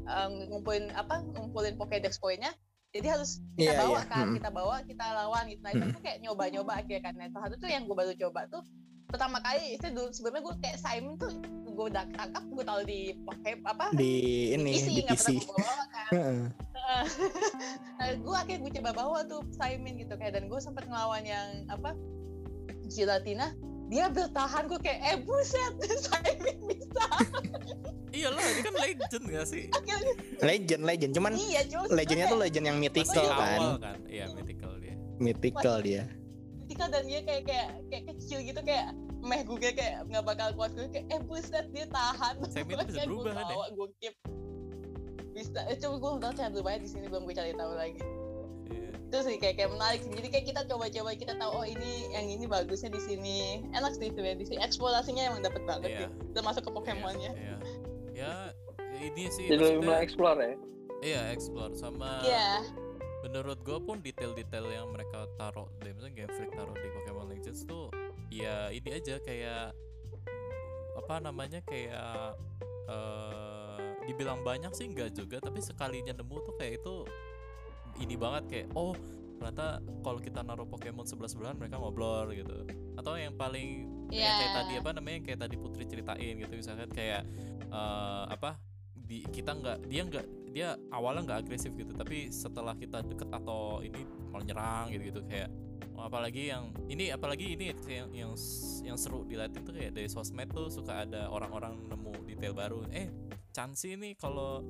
ngumpulin Pokédex poinnya. Jadi harus kita bawa kan, kita bawa, kita lawan gitu. Nah itu kayak nyoba-nyoba akhirnya kan. Nah satu tuh yang gue baru coba tuh pertama kali itu dulu, sebelumnya gue kayak Simon tuh gue udah tangkap, gue tahu di PC nggak pernah gue bawa kan. Nah gue akhirnya gue coba bawa tuh Simon gitu kayak, dan gue sempet ngelawan yang Giratina. Dia bertahan, gue kayak buset, Simon bisa. Iya loh, ini kan legend gak sih? Legend, cuman iya, legendnya tuh legend yang mythical kan? Awal kan? Iya, mythical dia. Mythical dan dia kayak kecil gitu, kayak meh gue kayak nggak bakal kuat, gue kayak buset dia tahan. Simon bisa berubah kan ya? Gue keep bisa, coba gue udah cari berubahnya di sini belum gue cari tahu lagi. Itu sih kayak menarik sih. Jadi kayak kita coba-coba, kita tahu ini yang ini bagusnya di sini. Enak sih itu ya, di sini eksplorasinya emang dapet banget sih. Udah masuk ke Pokemonnya. Ya ini sih. Jadi lebih mulai explore ya. Iya, explore sama. Menurut gue pun detail-detail yang mereka taruh, misalnya Game Freak taruh di Pokemon Legends tuh, ya ini aja kayak dibilang banyak sih enggak juga, tapi sekalinya nemu tuh kayak itu ini banget kayak ternyata kalau kita naruh Pokemon sebelah-sebelahan mereka ngobrol gitu. Atau yang paling kayak tadi yang kayak tadi Putri ceritain gitu, misalkan kayak dia awalnya nggak agresif gitu, tapi setelah kita deket atau ini malah nyerang gitu kayak. Apalagi ini yang seru dilihatin tuh kayak dari sosmed tuh suka ada orang-orang nemu detail baru. Chansey nih kalau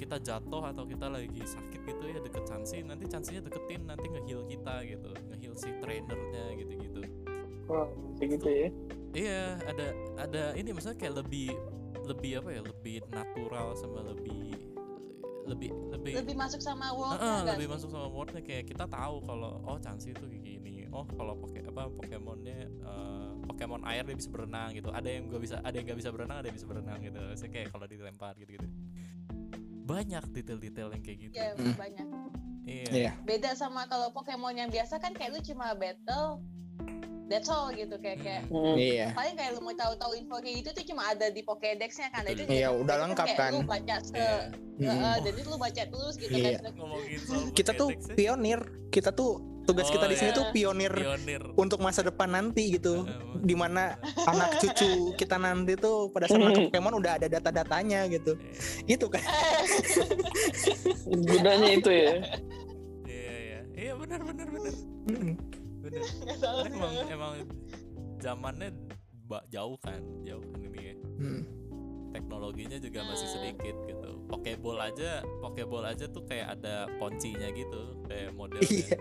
kita jatuh atau kita lagi sakit gitu ya deket Chansey, nanti Chansey-nya deketin, nanti nge-heal kita gitu, nge-heal si trainernya gitu. Oh, gitu ya. Iya, ada ini maksudnya kayak lebih natural sama lebih masuk sama world-nya kayak kita tahu kalau Chansey itu kayak gini. Kalau Pokemonnya Pokemon air dia bisa berenang gitu. Ada yang nggak bisa berenang, ada yang bisa berenang gitu. Saya kayak kalau dilempar gitu. Banyak detail-detail yang kayak gitu. Iya, banyak. Iya. Beda sama kalau Pokemon yang biasa kan kayak lu cuma battle, that's all gitu kayak. Iya. Paling kayak lu mau tahu-tahu info kayak gitu tuh cuma ada di Pokédex-nya kan. Itu iya, udah lengkap kan. Lu baca jadi lu baca terus gitu kan. Kita tuh pionir, kita tuh tugas kita di sini tuh pionir untuk masa depan nanti gitu, di mana anak cucu kita nanti tuh pada saat Pokemon udah ada data-datanya gitu, itu kan gunanya itu ya. Iya benar. Emang zamannya jauh kan ini ya. Teknologi teknologinya juga masih sedikit gitu. Pokeball aja tuh kayak ada poncinya gitu, kayak modelnya. Iya.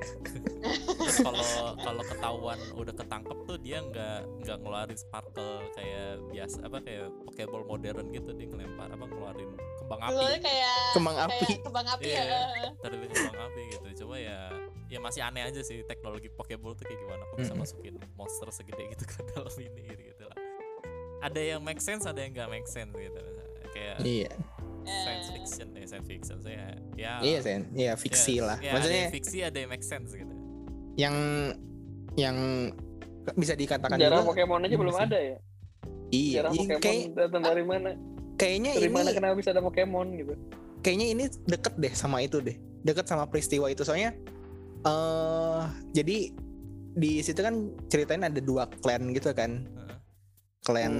Kalau ketahuan udah ketangkep tuh dia nggak ngeluarin sparkle kayak biasa kayak Pokeball modern gitu, dia ngelempar ngeluarin kembang api. Kembang api. Iya, ya. Terlihat kembang api gitu. Cuma ya masih aneh aja sih teknologi Pokeball tuh kayak gimana aku bisa masukin monster segede gitu ke dalam ini gitu lah. Ada yang make sense, ada yang nggak make sense gitu. Kayak science fiction saya. Fiksi lah. Ya, maksudnya ada fiksi, ada yang make sense gitu. Yang bisa dikatakan sejarah Pokemon aja belum ada ya. Iya. Pokemon datang dari mana? Kayaknya dari mana kenapa bisa ada Pokemon gitu? Kayaknya ini deket deh sama itu deh. Deket sama peristiwa itu soalnya. Jadi di situ kan ceritain ada dua clan gitu kan. Clan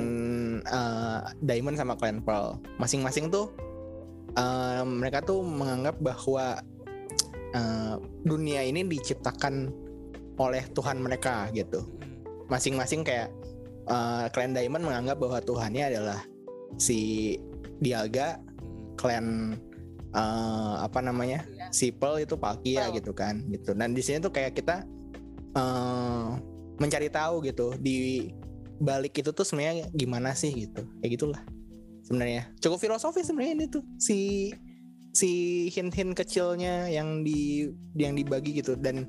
Diamond sama clan Pearl, masing-masing tuh mereka tuh menganggap bahwa dunia ini diciptakan oleh Tuhan mereka gitu. Masing-masing kayak clan Diamond menganggap bahwa Tuhannya adalah si Dialga, clan si Pearl itu Palkia gitu kan gitu. Dan di sini tuh kayak kita mencari tahu gitu di balik itu tuh sebenarnya gimana sih gitu, kayak gitulah sebenarnya. Cukup filosofi sebenarnya ini tuh si hint-hint kecilnya yang dibagi gitu. Dan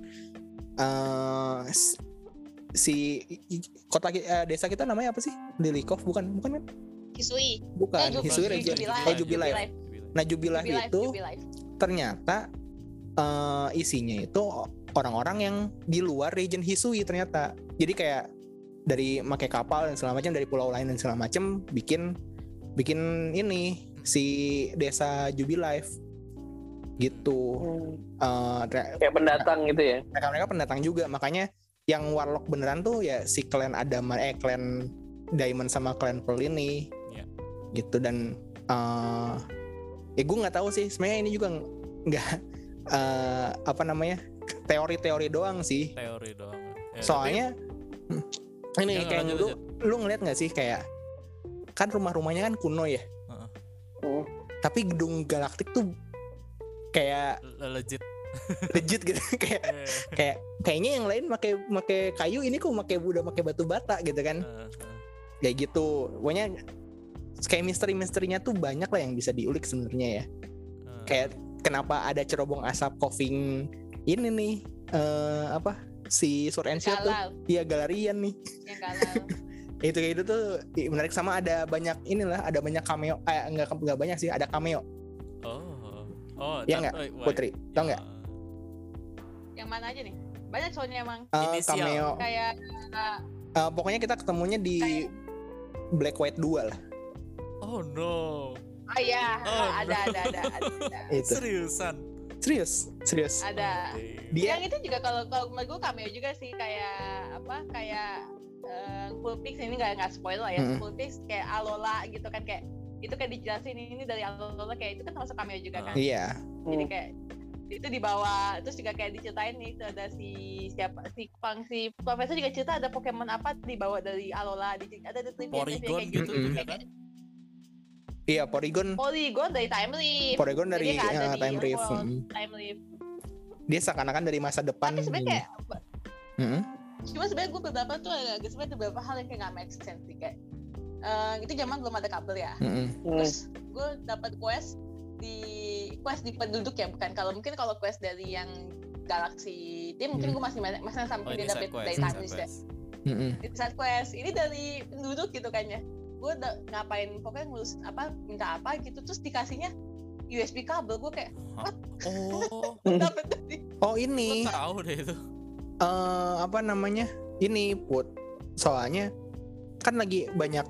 si kota desa kita namanya apa sih? Delikov bukan kan? Hisui. Bukan. Hisui Jubilife. Nah Jubilife itu ternyata isinya itu orang-orang yang di luar region Hisui ternyata. Jadi kayak dari pakai kapal dan segala macam, dari pulau lain dan segala macam, bikin ini si desa Jubilife gitu. Kayak pendatang gitu ya. Mereka pendatang juga, makanya yang warlock beneran tuh ya si clan clan Diamond sama clan Pearl ini. Yeah. Gitu. Dan gue nggak tahu sih sebenarnya ini juga nggak teori doang. Soalnya ini kayak lu ngeliat nggak sih kayak kan rumah-rumahnya kan kuno ya, tapi gedung galaktik tuh kayak legit gitu kayak kayaknya yang lain pakai kayu, ini kok pakai batu bata gitu kan, kayak gitu. Pokoknya kayak misteri-misterinya tuh banyak lah yang bisa diulik sebenarnya ya. Kayak kenapa ada cerobong asap coughing ini nih si Sword and Shield tuh dia Galarian nih yang galau. itu tuh menarik. Sama ada banyak ada banyak cameo, enggak banyak sih, ada cameo. Oh ya enggak Putri tau enggak yang mana aja nih? Banyak soalnya emang cameo kayak pokoknya kita ketemunya di kayak Black White 2 lah. Oh no. Oh ya, ada. Serius. Ada. Dia yang itu juga kalau menurut gue cameo juga sih, kayak Pulpix ini nggak spoil lah ya. Pulpix kayak Alola gitu kan, kayak itu kayak dijelasin ini dari Alola, kayak itu kan termasuk cameo juga kan. Iya. Jadi kayak itu dibawa, terus juga kayak diceritain nih ada si Profesor juga cerita ada Pokemon apa dibawa dari Alola, ada trivia kayak gitu. Iya, Porygon dari Time Leaf. Porygon dari Time Leaf. Dia seakan-akan dari masa depan. Tapi sebenarnya cuma sebenarnya gue beberapa tuh sebenarnya beberapa hal yang kayak nggak make sense sih, kayak itu zaman belum ada kabel ya. Terus gue dapat quest di penduduk ya, bukan. Kalau quest dari yang Galaxy dia mungkin gue masih sampai dia dapat dari Time Leaf ya. Itu side quest. Ini dari penduduk gitu kan ya. Gue ngapain pokoknya ngurus minta apa gitu, terus dikasihnya USB kabel. Gue kayak what? Oh ini gue tahu deh itu ini Put, soalnya kan lagi banyak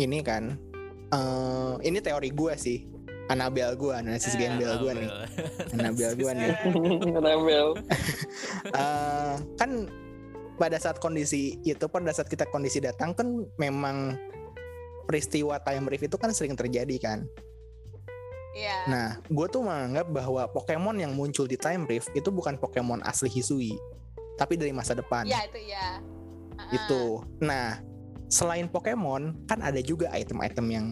ini kan ini teori gue sih, analisis gembel gue nih kan pada saat kita kondisi datang kan memang peristiwa time rift itu kan sering terjadi kan. Iya. Nah, gue tuh menganggap bahwa Pokemon yang muncul di time rift itu bukan Pokemon asli Hisui, tapi dari masa depan. Iya itu ya. Itu. Nah, selain Pokemon kan ada juga item-item yang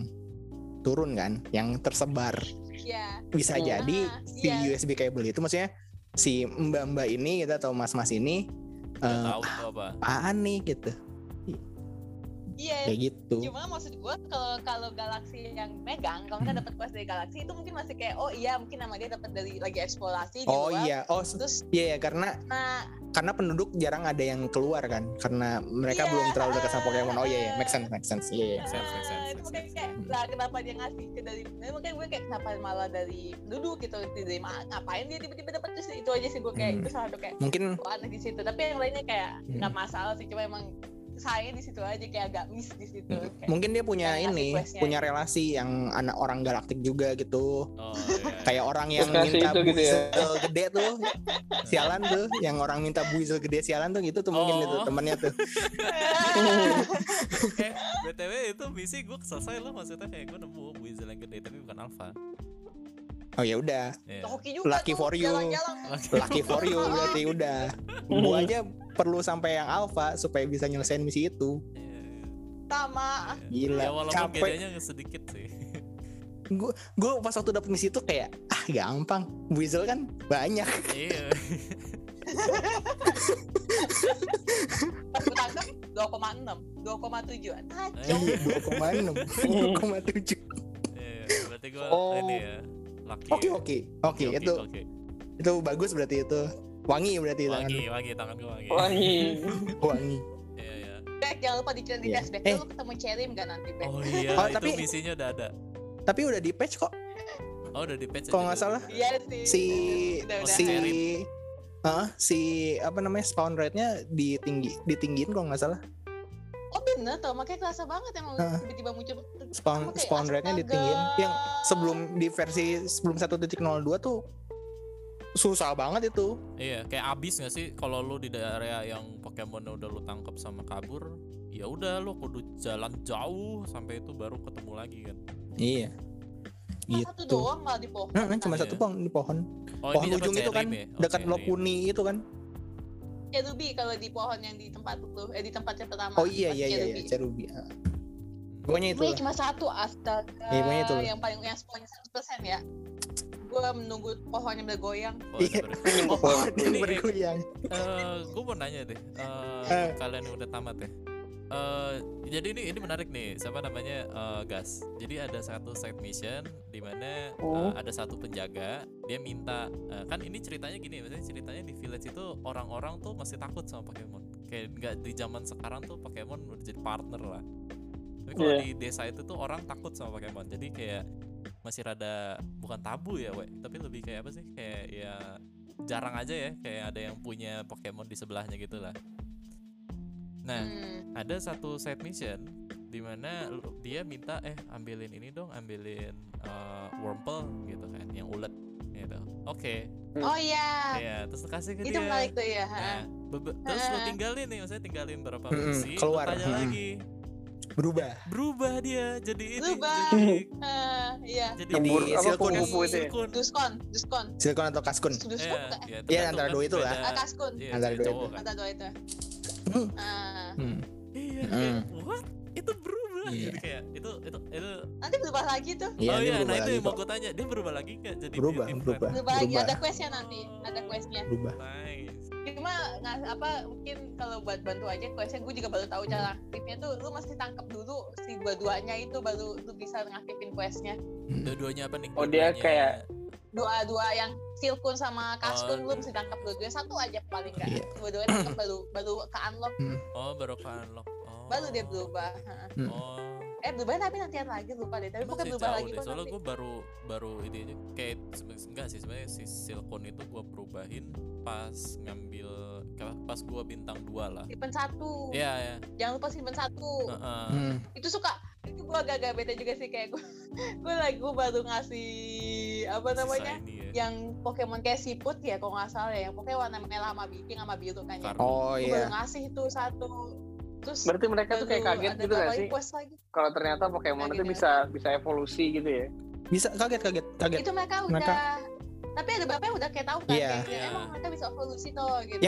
turun kan, yang tersebar. Yeah. Bisa jadi si USB cable itu maksudnya si mbak-mbak ini gitu, atau mas-mas ini apaan nih gitu. Iya, gitu. Cuma maksud gue kalau Galaxy yang megang, kalau mereka dapat quest dari Galaxy itu mungkin masih kayak oh iya mungkin nama dia dapat dari lagi eksplorasi. Oh di luar, iya, oh terus iya karena penduduk jarang ada yang keluar kan, karena mereka belum terlalu dekat sama Pokemon. Oh iya, make sense. Iya. Itu mungkin kayak lah kenapa dia ngasih ke dari, mungkin gue kayak kenapa malah dari penduduk gitu, diterima ngapain dia tiba-tiba dapat itu aja sih gue kayak itu salah satu kayak mungkin aneh di situ. Tapi yang lainnya kayak nggak masalah sih, cuma emang saya di situ aja kayak agak miss di situ. Mungkin dia punya punya relasi yang anak orang galaktik juga gitu. Oh, yeah. Kayak orang yang minta buizel gitu ya, gede tuh, sialan tuh. Yang orang minta buizel gede sialan tuh gitu tuh mungkin itu temannya tuh. BTW itu misi gue selesai loh, maksudnya kayak gue nemu buizel yang gede tapi bukan alpha. Oh ya udah. Yeah. Lucky for you. Lucky for you berarti udah. Gua aja perlu sampai yang alpha supaya bisa nyelesain misi itu. Sama. Gila. Ya, walaupun bedanya sedikit sih. Gua pas waktu dapet misi itu kayak gampang. Buizel kan banyak. Iya. Pas gua tangkap 2,6, 2,7-an. Tajam. 2,6, 2,7. Iya, berarti gua ini ya. Oke. Itu bagus berarti itu. Wangi tangan gue wangi. Wangi. Iya. Bek, jangan lupa dicari di flashback dulu ketemu Cherim kan nanti. Oh iya, tapi misinya udah ada. Tapi udah di patch kok. Oh, udah di patch. Kalau nggak salah. Iya sih. Si apa namanya spawn rate-nya ditinggiin kalau nggak salah. Oh bener tau, makanya kerasa banget emang tiba-tiba muncul spawn rate-nya ditinggiin. Yang sebelum di versi sebelum 1.02 tuh susah banget itu. Iya, kayak abis nggak sih kalau lu di area yang Pokemon udah lu tangkap sama kabur, ya udah lu kudu jalan jauh sampai itu baru ketemu lagi kan. Iya. Gitu. Satu doang malah di pohon. Cuma satu pohon di pohon. Oh, pohon ujung itu kan dekat Lopuni itu kan. Cherubi kalau di pohon yang di tempat lu di tempatnya pertama. Oh iya Cherubi. Pokoknya itu. Cuma satu astaga. Yang paling yang spawnnya 100% ya. Gue menunggu pohonnya bergoyang. Pohonnya bergoyang. Gue mau nanya deh. Kalian udah tamat ya? Jadi ini menarik nih. Siapa namanya Gas. Jadi ada satu side mission di mana ada satu penjaga, dia minta kan ini ceritanya gini, misalnya ceritanya di village itu orang-orang tuh masih takut sama Pokemon. Kayak enggak di zaman sekarang tuh Pokemon udah jadi partner lah. Tapi kalau di desa itu tuh orang takut sama Pokemon. Jadi kayak masih rada bukan tabu ya, tapi lebih kayak apa sih? Kayak ya jarang aja ya, kayak ada yang punya Pokemon di sebelahnya gitu lah. Nah, ada satu side mission di mana dia minta ambilin ini dong, ambilin Wurmple gitu kan, yang ulet gitu. Oke. Oh iya. Iya, terus kasih ke dia. Itu menarik tuh ya. Nah, terus lo tinggalin nih, maksudnya tinggalin berapa misi, tanya lagi. Berubah dia jadi silkun atau kaskun antara dua itu lah kaskun antara dua itu what itu berubah jadi kayak itu nanti berubah lagi tuh nah itu yang mau gue tanya, dia berubah lagi nggak jadi berubah lagi ada questnya nanti nice. Cuma mungkin kalau buat bantu aja questnya, gue juga baru tahu cara aktifnya tuh lu mesti tangkap dulu si dua-duanya itu baru lu bisa ngaktifin questnya. Dua-duanya apa nih? Oh dia kayak dua-dua yang silkun sama kaskun lu mesti tangkap dua-duanya, satu aja paling nggak dua-duanya tangkap baru ke unlock. Baru dia berubah. Berubah tapi nantian lagi lupa deh. Tapi bukan berubah lagi. Soalnya gue baru ini kayak enggak sih sebenarnya si Silkon itu gue perubahin pas ngambil pas gue bintang 2 lah. Simpen 1. Iya. Jangan lupa simpen 1. Itu suka itu gue agak beda juga sih kayak gue baru ngasih apa namanya yang Pokemon kayak siput ya kalau nggak salah ya, yang Pokemon warna merah sama pink sama biru kan ya. Oh iya. Gue baru ngasih itu 1. Terus berarti mereka tuh kayak kaget gitu gak sih? Kalau ternyata Pokemon itu bisa evolusi gitu ya? Bisa kaget. Itu mereka udah Tapi ada bapaknya udah kayak tahu kan, yeah, kayak emang mereka bisa evolusi toh gitu.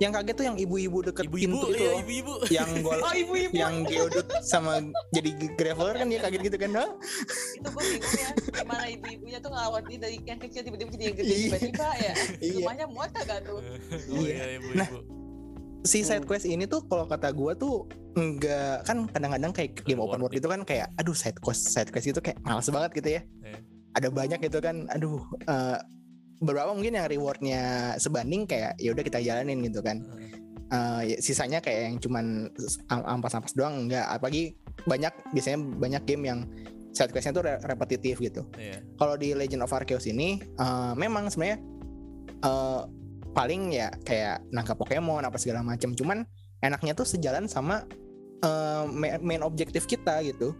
Yang kaget tuh yang ibu-ibu deket pintu itu. Iya, ibu-ibu. Yang golok, oh, ibu-ibu. Yang geodot sama jadi graveler kan dia kaget gitu kan. Nah? Itu gue bingung ya, gimana ibu-ibunya tuh ngelawat dia dari yang kecil tiba-tiba jadi yang gede tiba-tiba ya. Rumahnya muat kagak tuh. Iya, ibu-ibu. Nah, si side quest ini tuh kalau kata gue tuh enggak, kan kadang-kadang kayak game open world itu kan kayak aduh side quest itu kayak males banget gitu ya. Ada banyak gitu kan, aduh beberapa mungkin yang rewardnya sebanding kayak ya udah kita jalanin gitu kan. Sisanya kayak yang cuman ampas-ampas doang enggak, apalagi biasanya banyak game yang side questnya tuh repetitif gitu. Kalau di Legend of Arceus ini memang sebenarnya paling ya kayak nangkap Pokemon apa segala macam, cuman enaknya tuh sejalan sama main objektif kita gitu,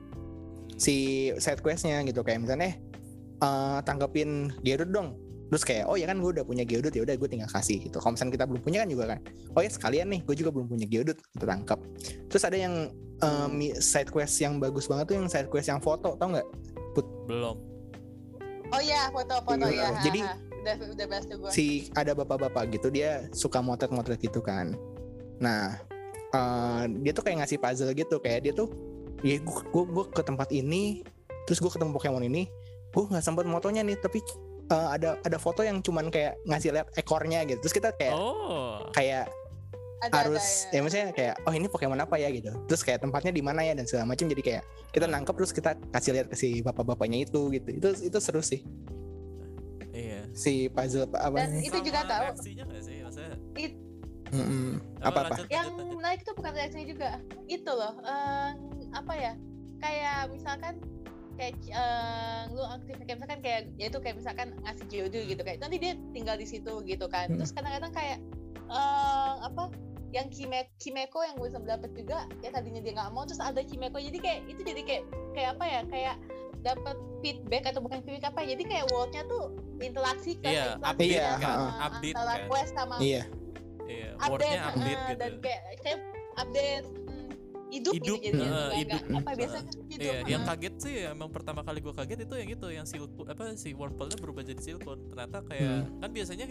si side questnya gitu. Kayak misalnya tanggapin Geodude dong, terus kayak oh ya kan gue udah punya Geodude, ya udah gue tinggal kasih gitu. Kalau misalnya kita belum punya kan juga kan, oh ya sekalian nih gue juga belum punya Geodude, kita tangkap. Terus ada yang side quest yang bagus banget tuh yang side quest yang foto, tau nggak Put? Belum. Oh ya foto ya. Jadi udah bahas tuh gue. Si ada bapak-bapak gitu dia suka motret-motret gitu kan. Nah dia tuh kayak ngasih puzzle gitu, kayak dia tuh ya gue ke tempat ini, terus gue ketemu Pokemon ini, gue nggak sempet motonya nih, tapi ada foto yang cuman kayak ngasih lihat ekornya gitu. Terus kita kayak kayak harus ya misalnya kayak oh ini Pokemon apa ya gitu, terus kayak tempatnya di mana ya dan segala macam. Jadi kayak kita nangkep terus kita kasih lihat ke si bapak-bapaknya itu gitu. Itu seru sih. Iya. Si puzzle apa? Dan itu juga tahu. Reaksinya nggak sih maksudnya? Apa? Yang menarik itu bukan reaksinya juga. Itu loh. Apa ya? Kayak misalkan kayak lu aktif kayak misalkan kayak yaitu kayak misalkan ngasih Geodude gitu kayak nanti dia tinggal di situ gitu kan. Terus kadang-kadang kayak apa? Yang Kimeko yang gue sempat dapat juga ya, tadinya dia nggak mau terus ada Kimeko, jadi kayak itu jadi kayak apa ya? Kayak dapat feedback atau bukan feedback apa? Jadi kayak world-nya tuh interaksi kan, update antara quest sama update, update gitu. Dan kayak update hidup gitu jadi apa biasanya hidup. Yang kaget sih emang pertama kali gue kaget itu yang itu yang silikon apa si wormhole-nya berubah jadi silikon. Ternyata kayak kan biasanya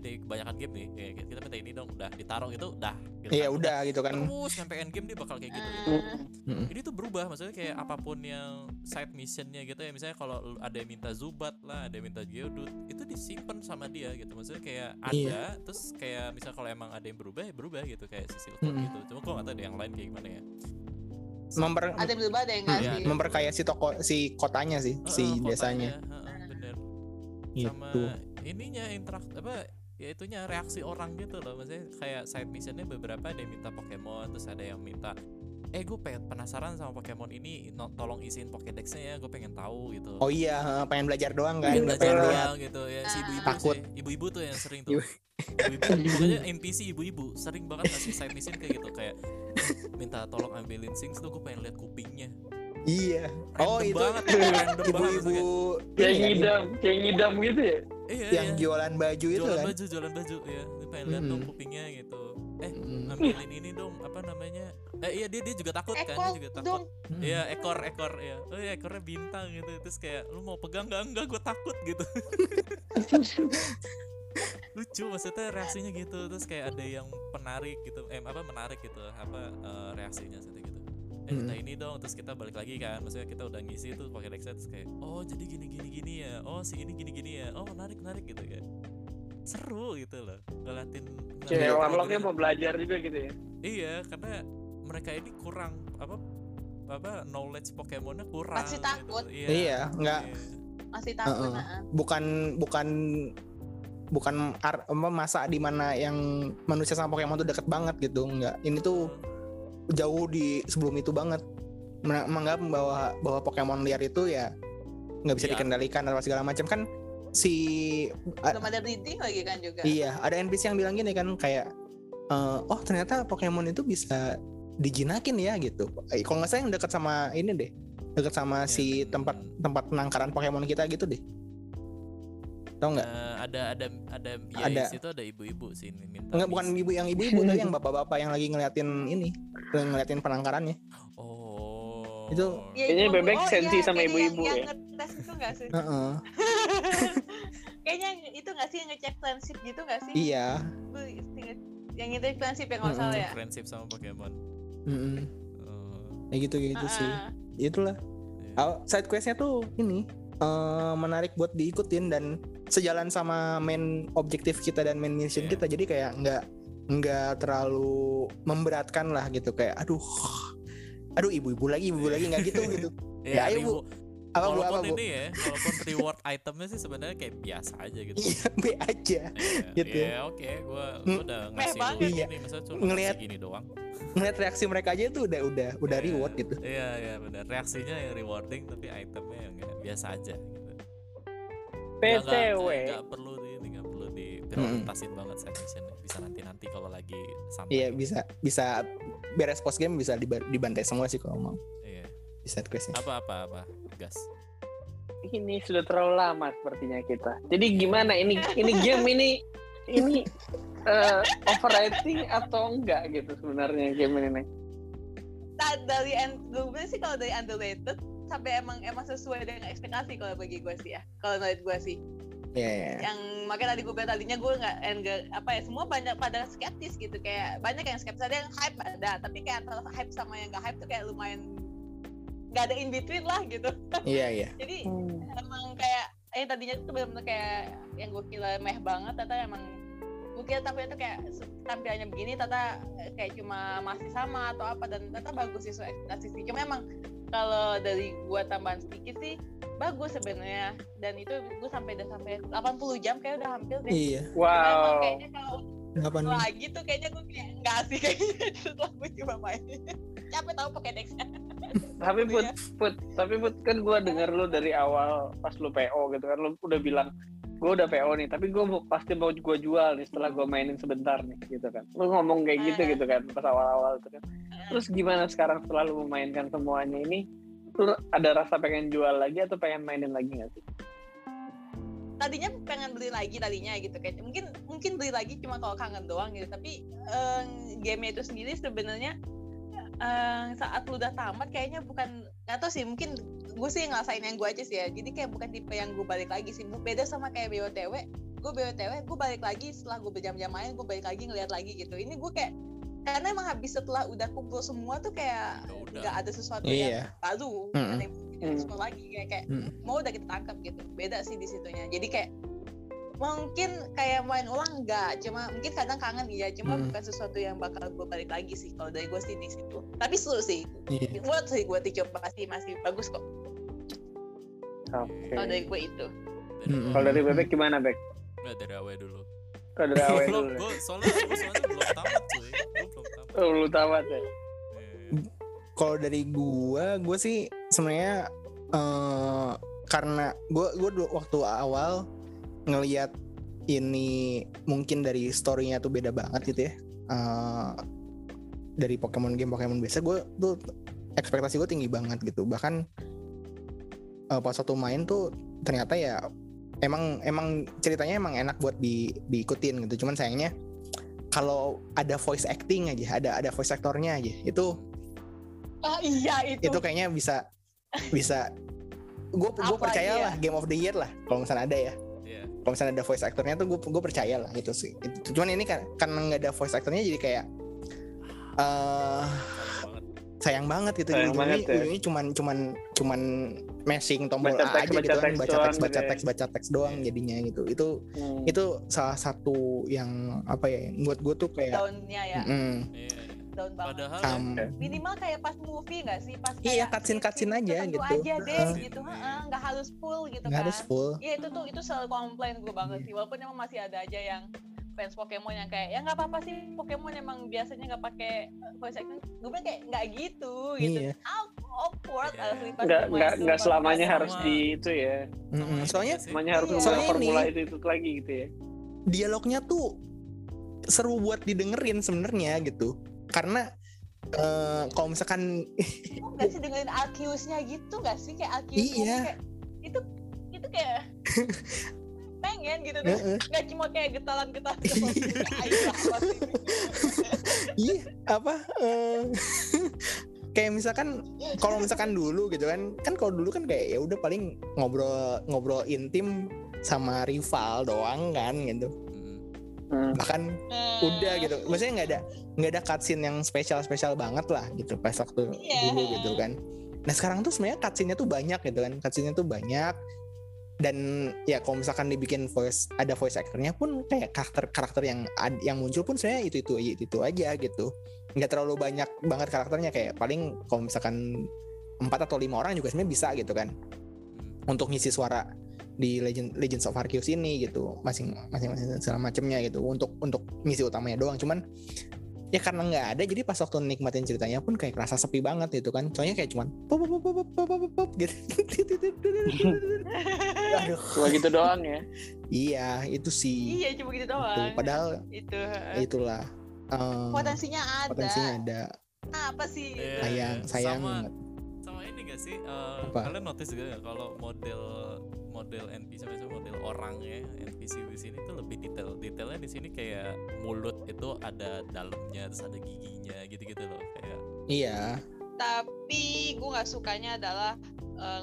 di kebanyakan game nih kayak kita minta ini dong udah ditaruh itu udah gitu. Iya kan, udah gitu kan. Terus sampai end game dia bakal kayak gitu. Ini tuh berubah, maksudnya kayak apapun yang side mission-nya gitu ya, misalnya kalau ada yang minta Zubat lah, ada yang minta Geodude, itu disimpan sama dia gitu. Maksudnya kayak ada terus kayak misal kalau emang ada yang berubah ya berubah gitu kayak si silikon gitu. Cuma kok enggak tahu ada yang lain kayak gimana ya. Ada berubah deh enggak sih? Memperkaya si toko si kotanya sih, si desanya. Bener. Sama gitu. Ininya interact apa ya itunya reaksi orang gitu loh. Maksudnya kayak side mission-nya beberapa ada yang minta Pokemon, terus ada yang minta gue penasaran sama Pokemon ini, tolong isiin Pokédex-nya ya, gue pengen tahu gitu. Oh iya, pengen belajar doang kan, pengen doang gitu ya. Si ibu-ibu takut. Sih, ibu-ibu tuh yang sering tuh. Pokoknya NPC ibu-ibu sering banget ngasih side mission kayak gitu, kayak minta tolong ambilin Sinks tuh, gue pengen lihat kupingnya. Iya. Random itu banget, ibu-ibu kayak ngidam gitu ya. Iya, yang jualan baju itu kan. Jualan baju ya. Gue pengen lihat dong kupingnya gitu. Ambilin ini dong, apa namanya? Iya dia juga takut kan, dia juga takut. Iya, ekor ya. Oh iya, ekornya bintang gitu. Terus kayak lu mau pegang enggak gue takut gitu. Lucu maksudnya reaksinya gitu. Terus kayak ada yang penarik gitu. Menarik gitu. Reaksinya seperti gitu. Kita ini dong, terus kita balik lagi kan. Maksudnya kita udah ngisi tuh pakai Dex, terus kayak oh jadi gini ya. Oh si ini gini ya. Oh menarik gitu kan. Seru gitu loh, ngelatin warlocknya mau belajar juga gitu ya. Iya, karena mereka ini kurang apa knowledge Pokemonnya kurang. Masih takut. Gitu. Iya, enggak. Masih takut. Bukan masa di mana yang manusia sama Pokemon tuh deket banget gitu, enggak. Ini tuh jauh di sebelum itu banget. Menganggap bahwa Pokemon liar itu ya nggak bisa dikendalikan atau segala macam kan. Belum ada breeding lagi kan juga. Iya, ada NPC yang bilang gini kan kayak oh ternyata Pokemon itu bisa dijinakin ya gitu. Kalau nggak salah yang dekat sama ini deh, dekat sama si tempat penangkaran Pokemon kita gitu deh. Tahu nggak? Ada di situ ada ibu-ibu sini minta. Enggak, bukan ibu yang ibu-ibu tuh yang bapak-bapak yang lagi ngeliatin ini, ngeliatin penangkarannya. Oh. Itu. Ini bebek sensi sama ibu-ibu ya. Yang ngetes itu nggak sih? Kayaknya itu nggak sih, ngecek friendship gitu nggak sih? Iya. Yang itu friendship yang nggak salah ya. Friendship sama Pokemon. Ya gitu-gitu sih. Itulah. Yeah. Side questnya tuh ini menarik buat diikutin dan sejalan sama main objektif kita dan main mission kita. Jadi kayak nggak terlalu memberatkan lah gitu, kayak aduh ibu-ibu lagi nggak gitu ya ibu apa walaupun apa, ini bu? Ya walaupun reward itemnya sih sebenarnya kayak biasa aja gitu be aja gitu ya oke gue udah ngasih ini masa cuma ngelihat gini doang, ngelihat reaksi mereka aja itu udah reward gitu. Iya benar, reaksinya yang rewarding tapi itemnya yang biasa aja gitu. PTW nggak perlu diprioritasin banget side missionnya, bisa nanti kalau lagi santai. Iya bisa beres post game bisa dibantai semua sih kalau mau. Iya. Di side questnya. Apa gas. Ini sudah terlalu lama sepertinya kita. Jadi gimana ini game ini overrating atau enggak gitu sebenarnya game ini? Dari gue sih kalau dari underrated sampai emang sesuai dengan ekspektasi kalau bagi gue sih ya, kalau menurut gue sih. Yeah. Yang makanya tadi gue bilang tadinya gue nggak apa ya, semua banyak pada skeptis gitu, kayak banyak yang skeptis, ada yang hype ada, tapi kayak antara hype sama yang nggak hype tuh kayak lumayan nggak ada in between lah gitu. Iya. Jadi emang kayak yang tadinya tuh benar-benar kayak yang gue kira meh banget, ternyata emang gue kira tampilnya tuh kayak tampilannya begini, ternyata kayak cuma masih sama atau apa, dan ternyata bagus sih ekspektasi sih. Cuma emang kalau dari gue tambahan sedikit sih, bagus sebenarnya, dan itu gue sampai 80 jam kayak udah hampir deh. Iya. Wow. Kayaknya kalau lagi tuh kayaknya gue kayak enggak sih kayaknya setelah gue coba main. Capek tahu Pokédex-nya. Tapi kan gue dengar lu dari awal pas lu PO gitu kan, lu udah bilang gue udah PO nih, tapi gue pasti mau gue jual nih setelah gue mainin sebentar nih gitu kan. Lu ngomong kayak gitu kan pas awal-awal itu kan. Terus gimana sekarang setelah lu memainkan semuanya ini? Lu ada rasa pengen jual lagi atau pengen mainin lagi nggak sih? Tadinya pengen beli lagi tadinya gitu, kayak mungkin beli lagi cuma kalau kangen doang gitu. Tapi game-nya itu sendiri sebenarnya saat lu udah tamat kayaknya bukan, nggak tau sih, mungkin gue sih ngerasain yang gue aja sih ya. Jadi kayak bukan tipe yang gue balik lagi sih. Beda sama kayak BOTW, gue balik lagi setelah gue berjam-jam main, gue balik lagi ngeliat lagi gitu. Ini gue kayak karena emang habis setelah udah kumpul semua tuh kayak nggak ada sesuatu yang baru, semua lagi kayak mau udah kita tangkap gitu. Beda sih di situnya. Jadi kayak mungkin kayak main ulang nggak, cuma mungkin kadang kangen iya, cuma bukan sesuatu yang bakal gue balik lagi sih kalau dari gue sih di situ. Tapi seru sih, buat sih gue dicoba sih masih bagus kok. Okay. Kalau dari gue itu. Kalau dari Bebek gimana Bek? Dari awal dulu. Kalau dari awal dulu. Gue soalnya belum tamat cuy. Lu tamat ya. Kalau dari gue sih sebenarnya karena gue waktu awal ngelihat ini mungkin dari story-nya tuh beda banget gitu ya. Dari Pokemon biasa gue tuh ekspektasi gue tinggi banget gitu. Bahkan pas waktu main tuh ternyata ya emang ceritanya emang enak buat diikutin gitu. Cuman sayangnya kalau ada voice acting aja, ada voice actornya aja, itu itu kayaknya bisa gue percayalah ya? Game of the Year lah kalau misalnya ada ya. Yeah. Kalau misalnya ada voice actornya tuh gue percayalah gitu sih. Cuman ini kan karena nggak ada voice actornya jadi kayak sayang banget gitu. Ini cuman mashing tombol A aja gitu kan, baca teks doang jadinya gitu. Itu salah satu yang apa ya, buat gue tuh kayak down-nya ya. Down banget. Padahal minimal kayak pas movie enggak sih, pas kayak cutscene aja deh gitu. Heeh, enggak harus full gitu kan. Enggak harus full. Iya, itu selalu komplain gue banget sih, walaupun emang masih ada aja yang fans Pokemon yang kayak ya nggak apa-apa sih, Pokemon emang biasanya nggak pakai voice acting. Gue bilang kayak nggak gitu. Awkward. Nggak selamanya harus di itu ya. Semuanya harus menggunakan formula itu lagi gitu ya. Dialognya tuh seru buat didengerin sebenarnya gitu, karena kalau misalkan nggak sih dengerin Arceus-nya gitu nggak sih, kayak Arceus kayak itu kayak pengen gitu tuh, nggak cuma kayak getalan iya apa kayak misalkan kalau misalkan dulu gitu kan kalau dulu kan kayak ya udah paling ngobrol intim sama rival doang kan gitu. Bahkan udah gitu, maksudnya nggak ada cutscene yang spesial banget lah gitu pas waktu dulu gitu kan. Nah sekarang tuh sebenarnya cutscene-nya tuh banyak gitu kan, dan ya kalau misalkan dibikin voice actor-nya pun kayak karakter yang muncul pun sebenarnya itu aja gitu, nggak terlalu banyak banget karakternya, kayak paling kalau misalkan 4 atau 5 orang juga sebenarnya bisa gitu kan untuk ngisi suara di Legends of Arceus ini gitu, masing-masing segala macamnya gitu untuk misi utamanya doang. Cuman ya karena nggak ada, jadi pas waktu nikmatin ceritanya pun kayak kerasa sepi banget gitu kan, soalnya kayak cuman pop gitu. Aduh, cuma gitu doang ya. Iya itu sih, iya cuma gitu doang itu. Padahal itu itulah potensinya ada. Apa sih sayang sama ini nggak sih, kalian notice juga nggak kalau model NPC biasanya model orangnya NPC di sini tuh lebih detailnya di sini, kayak mulut itu ada dalamnya terus ada giginya gitu loh kayak. Iya. Tapi gue nggak sukanya adalah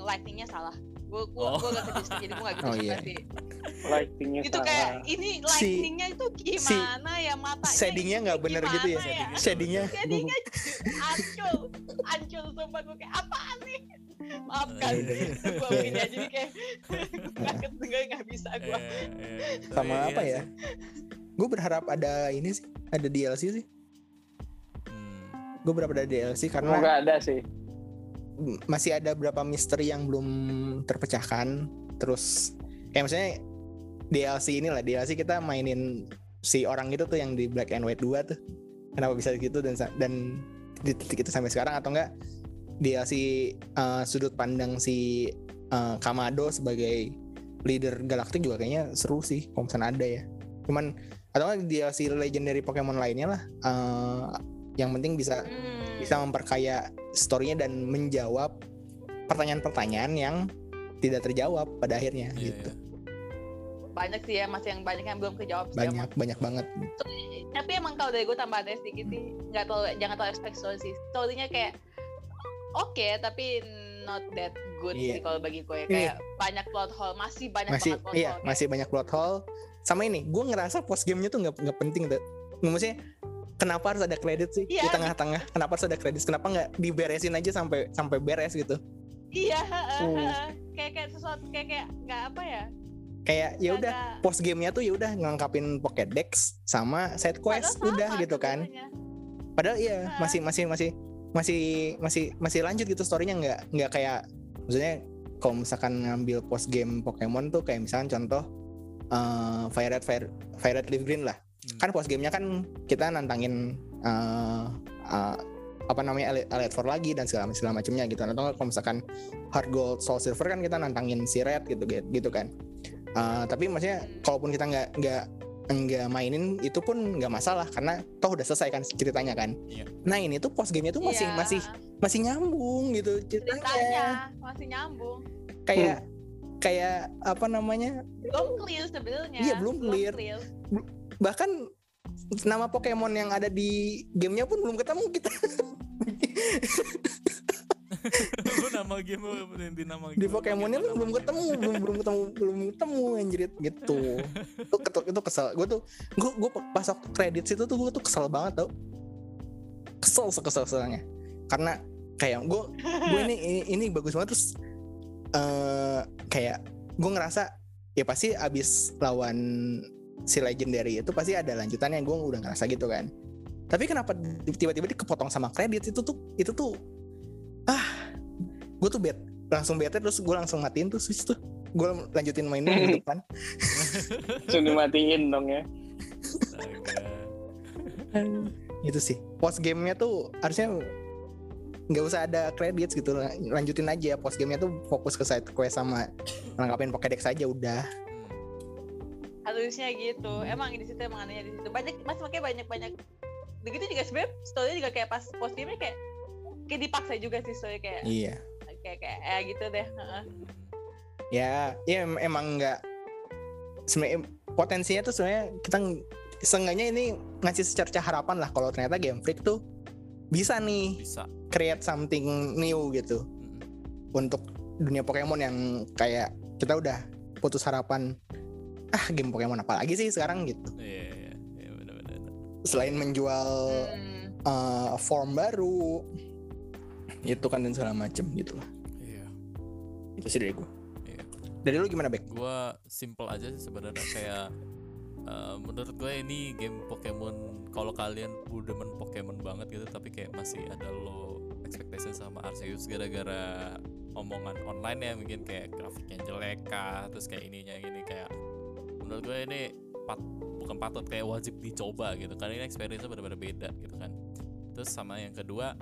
lightingnya salah. Gue nggak terbiasa, jadi gue nggak gitu suka sih. Lightingnya itu salah. Kayak ini lightingnya itu gimana ya, matanya shadingnya nggak bener gitu ya. Shadingnya ancol sempat, gue kayak apaan nih. Maafkan gue begini aja nih, kayak gue nggak bisa gue sama apa ya. Gue berharap ada ini sih, ada DLC sih. Gue berharap ada DLC karena nggak ada sih, masih ada beberapa misteri yang belum terpecahkan. Terus kayak misalnya DLC kita mainin si orang itu tuh yang di Black and White 2 tuh, kenapa bisa gitu dan di titik itu sampai sekarang, atau enggak DLC sudut pandang si Kamado sebagai leader galaktik juga kayaknya seru sih kalau misalnya ada ya. Cuman atau kan DLC legendary Pokemon lainnya lah, yang penting bisa memperkaya story-nya dan menjawab pertanyaan-pertanyaan yang tidak terjawab pada akhirnya gitu. Banyak sih ya, masih yang belum kejawab. Banyak banget. Tapi emang kalau dari gue tambahannya sedikit sih, jangan terlalu expect sih. Story-nya kayak oke, tapi not that good sih kalau bagi gue ya. Kayak banyak plot hole, masih banyak plot hole. Iya, kayak masih banyak plot hole. Sama ini, gue ngerasa post game-nya tuh nggak penting. Maksudnya kenapa harus ada kredit sih di tengah-tengah? Kenapa harus ada kredit? Kenapa nggak diberesin aja sampai beres gitu? Iya, kayak sesuatu kayak nggak apa ya? Kayak ya udah post game-nya tuh ya udah ngelengkapin Pokédex sama side quest udah gitu kan? Padahal iya masih lanjut gitu story-nya, nggak kayak maksudnya kalau misalkan ngambil post game Pokemon tuh kayak misalkan contoh Fire Red Leafgreen lah. Kan post game-nya kan kita nantangin Elite Four lagi dan segala macamnya gitu. Atau kalau misalkan Heart Gold Soul Silver kan kita nantangin si Red gitu kan. Tapi maksudnya kalaupun kita nggak mainin itu pun nggak masalah karena toh udah selesai kan ceritanya kan. Yeah. Nah ini tuh post gamenya tuh masih nyambung gitu ceritanya. Masih nyambung. Kayak apa namanya? Belum clear sebenarnya. Iya belum clear. Bahkan nama Pokemon yang ada di gamenya pun belum ketemu kita. Lu nama game di Pokemonnya lu belum ketemu anjrit gitu. Itu kesel. Gue pas waktu kredit situ tuh gue tuh kesel banget tau. Kesel sekesel-keselnya. Karena kayak gue ini bagus banget, terus kayak gue ngerasa ya pasti abis lawan si legendary itu pasti ada lanjutannya, gue udah ngerasa gitu kan. Tapi kenapa tiba-tiba dikepotong sama kredit itu tuh gue tuh langsung bete, terus gue langsung matiin tuh switch tuh, gue lanjutin mainnya di depan. Langsung dimatiin dong ya. Gitu sih, post gamenya tuh harusnya nggak usah ada credits gitu, lanjutin aja post gamenya tuh, fokus ke side quest sama lengkapin Pokédex aja udah. Harusnya gitu, emang di situ makanya di situ banyak begitu juga sebenarnya. Story-nya juga kayak pas post game-nya kayak dipaksa juga sih story kayak. Iya. Kayak gitu deh. Ya emang nggak. Sebenarnya potensinya tuh sebenarnya kita seenggaknya ini ngasih secerca harapan lah kalau ternyata Game Freak tuh bisa nih create something new gitu untuk dunia Pokemon yang kayak kita udah putus harapan, game Pokemon apa lagi sih sekarang gitu. Iya, benar-benar. Selain menjual form baru itu kan dan segala macem gitu lah. Iya. Itu sih dari gue. Iya. Dari lu gimana, Bek? Gue simple aja sih sebenarnya kayak menurut gue ini game Pokemon, kalau kalian demen Pokemon banget gitu tapi kayak masih ada low expectation sama Arceus gara-gara omongan online ya, mungkin kayak grafiknya jelek kah, terus kayak ininya gini, kayak menurut gue ini bukan patut kayak wajib dicoba gitu karena ini experience-nya benar-benar beda gitu kan. Terus sama yang kedua,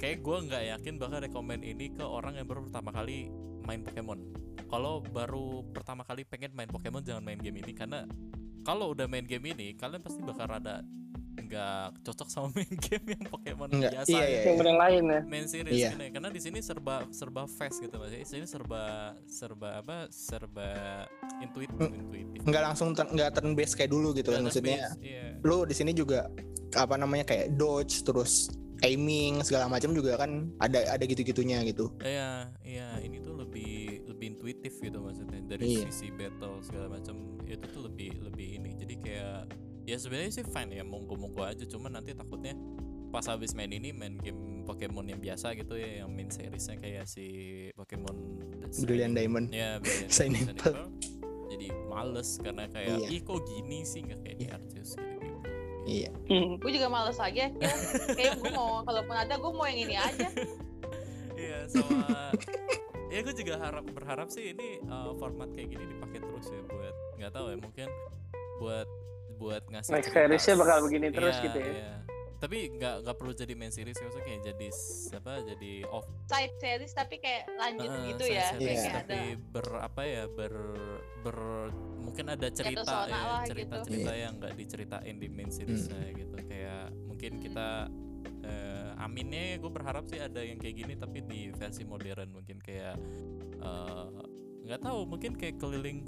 kayak gue nggak yakin bakal rekomend ini ke orang yang baru pertama kali main Pokemon. Kalau baru pertama kali pengen main Pokemon jangan main game ini, karena kalau udah main game ini kalian pasti bakal rada nggak cocok sama main game yang Pokemon biasa, yang benar lain ya. Main series gini, karena di sini serba fast gitu Mas. Di sini serba intuitif. Nggak langsung nggak turn based kayak dulu gitu kan maksudnya. Lu di sini juga apa namanya kayak dodge terus aiming segala macam juga kan ada gitu-gitunya gitu. Iya, ini tuh lebih intuitif gitu maksudnya dari sisi battle segala macam itu tuh lebih ini. Jadi kayak ya sebenarnya sih fine ya, monggo-monggo aja, cuman nanti takutnya pas habis main game Pokemon yang biasa gitu ya, yang main seriesnya kayak si Pokemon Brilliant Diamond. Ya, Brilliant Diamond. Jadi males karena kayak kok gini sih, nggak kayak di Arceus gitu. Iya. Gue juga males aja. Kayak gue mau, kalaupun ada gue mau yang ini aja. Iya, sama. Ya gue juga berharap sih ini format kayak gini dipakai terus ya, buat nggak tahu ya, mungkin buat ngasih. Next seriesnya bakal begini terus gitu ya. Iya. Tapi nggak perlu jadi main series, maksudnya kayak jadi off side series tapi kayak lanjut gitu ya. Series, kayak tapi ada mungkin ada cerita gitu. Yang nggak diceritain di main seriesnya gitu. Kayak mungkin kita aminnya gue berharap sih ada yang kayak gini tapi di versi modern, mungkin kayak nggak tahu, mungkin kayak keliling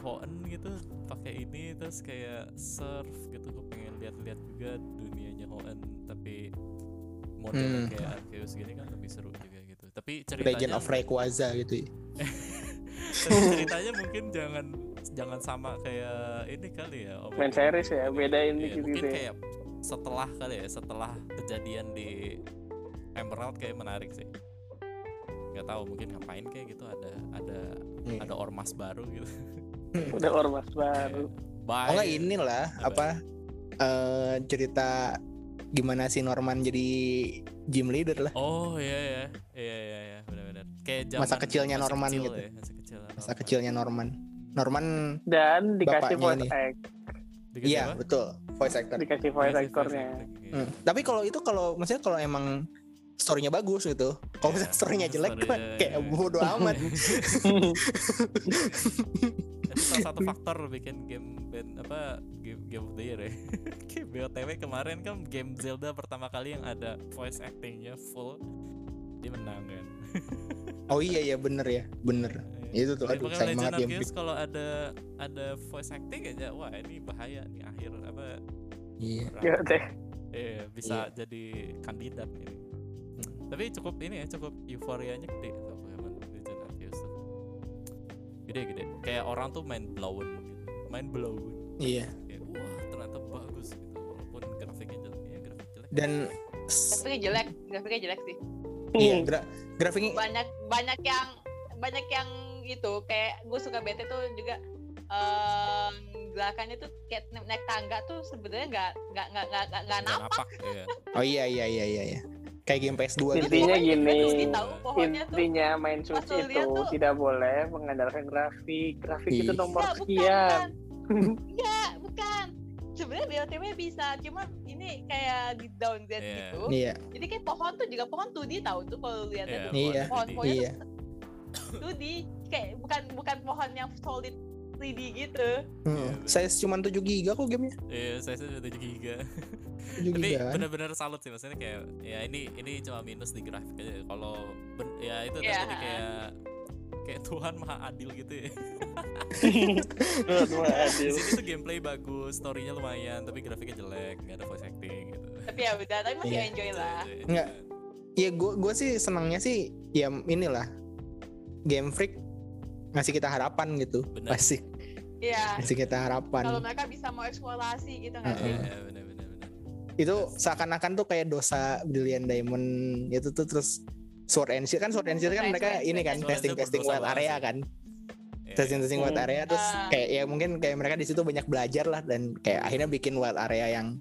Hoenn gitu pakai ini, terus kayak surf gitu. Gue pengen lihat-lihat juga dunianya Hoenn tapi model kayak Arceus gini kan lebih seru juga gitu. Tapi ceritanya Legend of Rayquaza gitu. Ceritanya mungkin jangan sama kayak ini kali ya. Main series ya, bedain dikit gitu. Mungkin kayak setelah kali ya, setelah kejadian di Emerald kayak menarik sih. Nggak tahu mungkin ngapain kayak gitu, ada ormas baru gitu. Udah ormas baru. Baik. Oh inilah cerita gimana si Norman jadi gym leader lah. Oh iya, benar-benar. Kayak masa kecilnya Norman gitu. Ya, masa kecilnya Norman. Norman dan dikasih voice actor. Iya, betul. Voice actor. Dikasih voice actor-nya. Tapi kalau maksudnya kalau emang story-nya bagus gitu. Kalau misalnya story-nya jelek kan kayak bodo amat. Itu salah satu faktor bikin game of the year ya. Kayak BOTW kemarin kan game Zelda pertama kali yang ada voice acting-nya full, dia menang kan. Oh iya bener ya. Itu tuh aduh sayang banget game. Kalau ada voice acting aja, wah ini bahaya nih akhir apa. Iya. Bisa jadi kandidat ini. Tapi cukup ini ya, cukup euforianya gede atau Pokemon Legend Arceus tuh. Gede. Kayak orang tuh main blown. Iya. Kayak, wah ternyata bagus gitu. Walaupun grafiknya jelek. Dan grafiknya jelek sih. Iya, grafiknya banyak yang itu kayak gue suka bete tuh juga gerakannya tuh kayak naik tangga tuh sebenarnya enggak nampak. Iya. Oh iya. Kayak game PS2 gitu. Intinya gini, intinya main Switch itu tidak boleh mengandalkan grafik itu nomor sekian. Enggak, bukan. Sebenarnya BOTW bisa, cuma ini kayak di downgrade gitu. Yeah. Jadi kayak pohon tuh 2D tahu tuh kalau lihatnya tuh pohon-pohonnya 2D, kayak bukan pohon yang solid 3D gitu. Size cuma 7 GB kok gamenya. Iya, size cuma 7 GB. Tapi benar-benar salut sih, maksudnya kayak ya ini cuma minus di grafik aja. Kalau ya itu tadi kayak Tuhan Maha Adil gitu ya. Tuhan Maha Adil. Itu gameplay bagus, story-nya lumayan, tapi grafiknya jelek, enggak ada voice acting gitu. Tapi ya udah, tapi masih yeah, enjoy lah. Enggak. Ya gue sih senangnya sih ya inilah. Game Freak ngasih kita harapan gitu. Bener. Pasti. Iya. Ngasih kita harapan. Kalau mereka bisa mau eksplorasi gitu enggak sih? Iya, benar-benar. Itu seakan-akan tuh kayak dosa Brilliant Diamond itu tuh, terus Sword and Shield kan, Sword and Shield kan mereka ini kan testing-testing buat area kan. Testing-testing wild area, terus kayak ya mungkin kayak mereka di situ banyak belajar lah, dan kayak akhirnya bikin wild area yang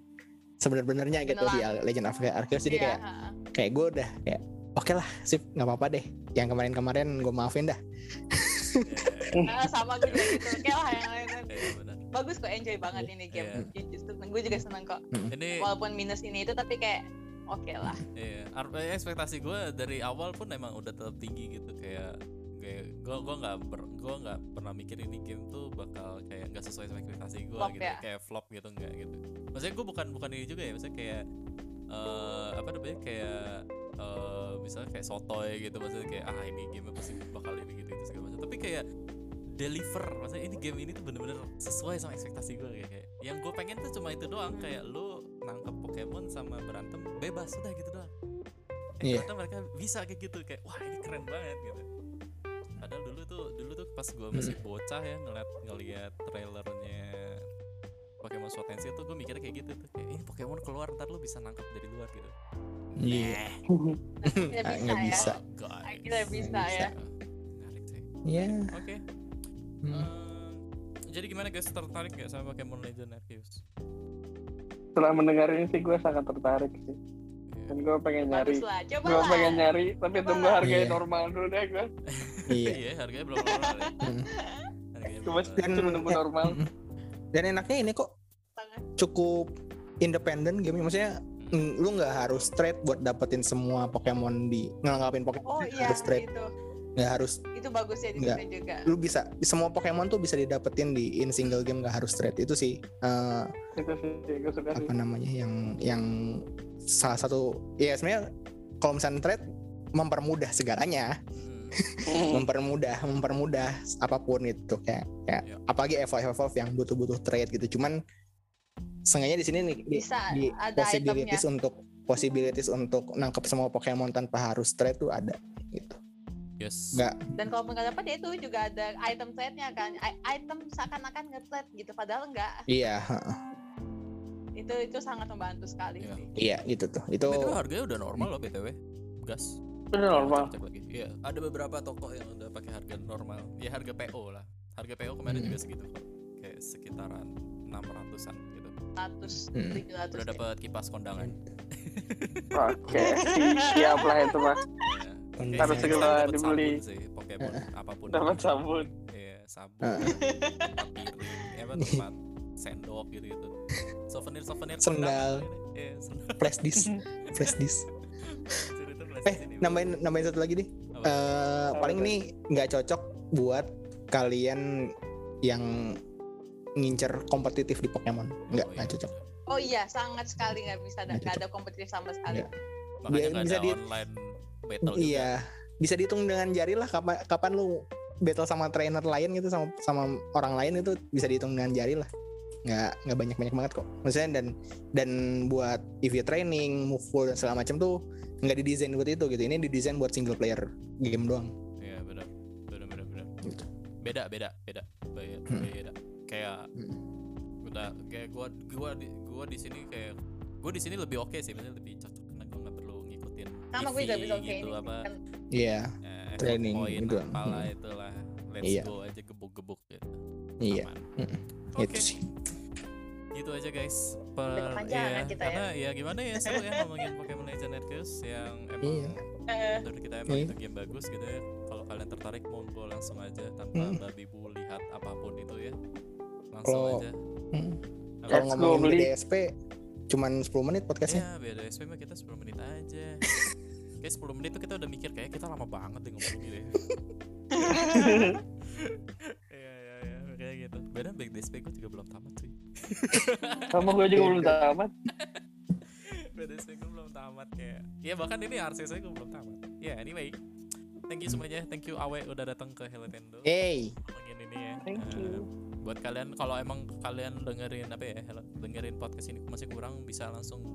sebenar-benarnya gitu di Legend of Arceus. Jadi kayak kayak gue udah kayak oke lah, sip, nggak apa-apa deh. Yang kemarin-kemarin gue maafin dah. Sama gue juga gitu. Oke lah, bagus kok, enjoy banget ini game. Justru gue juga seneng kok. Walaupun minus ini itu, tapi kayak oke lah. Iya, ekspektasi gue dari awal pun emang udah tetap tinggi gitu kayak. Gue nggak pernah mikir ini game tuh bakal kayak nggak sesuai ekspektasi gue gitu ya. Kayak flop gitu nggak gitu. Maksudnya gue bukan ini juga ya, maksudnya kayak apa namanya kayak misalnya kayak sotoy gitu, maksudnya kayak ah ini game pasti bakal ini gitu segala macam. Tapi kayak deliver, maksudnya ini game ini tuh bener-bener sesuai sama ekspektasi gue kayak. Yang gue pengen tuh cuma itu doang, kayak lu nangkep Pokemon sama berantem bebas udah gitu doang. Ternyata mereka bisa kayak gitu, kayak wah ini keren banget gitu. Padahal dulu tuh pas gue masih bocah ya ngeliat trailernya Pokemon Sword and Shield tuh gue mikirnya kayak gitu tuh, kayak ini Pokemon keluar ntar lu bisa nangkap dari luar gitu. Iya. Nggak bisa. Nggak bisa ya. Menarik sih. Iya. Oke. Jadi gimana guys, tertarik nggak sama Pokemon Legend Arceus? Setelah mendengar ini sih gue sangat tertarik sih. Dan gue pengen nyari. Gue pengen nyari, tapi tunggu harganya normal dulu deh gue. Iya, harganya belum normal. Cuma nunggu normal. Dan enaknya ini kok cukup independen game, maksudnya lu nggak harus trade buat dapetin semua Pokemon di ngelengkapin Pokemon. Oh iya, itu. Nggak harus. Itu bagus ya di sini juga. Lu bisa semua Pokemon tuh bisa didapetin di in single game, nggak harus trade. Itu sih. Itu sih gue suka. Apa namanya yang salah satu ya sebenarnya kalau misalnya trade mempermudah segalanya. mempermudah apapun itu kayak apalagi evolve yang butuh trade gitu. Cuman sengaja di sini nih di possibilities untuk nangkep semua Pokemon tanpa harus trade tuh ada gitu. Yes. Nggak. Dan kalau nggak dapat ya itu juga ada item trade-nya kan. Item seakan-akan nge-trade gitu padahal enggak. Iya, itu sangat membantu sekali sih. Iya, gitu tuh. Itu harganya udah normal loh BTW. Gas. Udah normal. Cek lagi. Iya, ada beberapa toko yang udah pakai harga normal. Ya harga PO lah. Harga PO kemarin juga segitu kok. Kayak sekitaran 600-an gitu. 100-700. Udah dapat kipas kondangan. Oke. Siap lah itu mah. Harus segala dibeli. Pokemon apapun. Dapat sabun. Iya, sabun. Tempat sendok gitu. Souvenir sendal. Iya, flash disk. Nambahin satu lagi deh. Paling ini nggak cocok buat kalian yang ngincer kompetitif di Pokemon. Nggak cocok. Oh iya, sangat sekali nggak bisa. Nggak ada kompetitif sama sekali. Makanya nggak ada online battle. Iya, bisa dihitung dengan jari lah. Kapan lu battle sama trainer lain gitu, sama orang lain itu bisa dihitung dengan jari lah. Nggak banyak banget kok. Maksudnya dan buat EV training, move pool dan segala macam tuh nggak didesain buat itu gitu. Ini didesain buat single player game doang. Iya, benar. Gitu. Beda. Kayak udah kayak gua di sini kayak gua di sini lebih oke sih, maksudnya lebih cocok karena gua nggak perlu ngikutin. Sama gue juga bisa gitu apa. Iya. Training gitu. Kepala itulah. Let's go aja gebuk-gebuk gitu. Iya. Itu sih. Gitu aja guys. Karena ya gimana ya seru ya ngomongin Pokemon Legend Arceus yang emang menurut kita emang itu game bagus gitu ya. Kalau kalian tertarik monggo langsung aja tanpa babi bu lihat apapun itu ya. Langsung aja. Kalau ngomongin BDSP cuman 10 menit podcastnya. Iya BDSP mah kita 10 menit aja. Kayak 10 menit tuh kita udah mikir kayak kita lama banget deh ngomongin gitu ya. Iya kayak gitu. Beda BDSP gue juga belum tamat sih. Sama gue juga belum tamat. BDSP gue belum tamat kayak. Ya bahkan ini Arceus gue belum tamat. Ya anyway, thank you semuanya. Thank you Awe udah datang ke Helotendo. Hey. Ngomongin ini ya. Thank you. Buat kalian kalau emang kalian dengerin podcast ini masih kurang, bisa langsung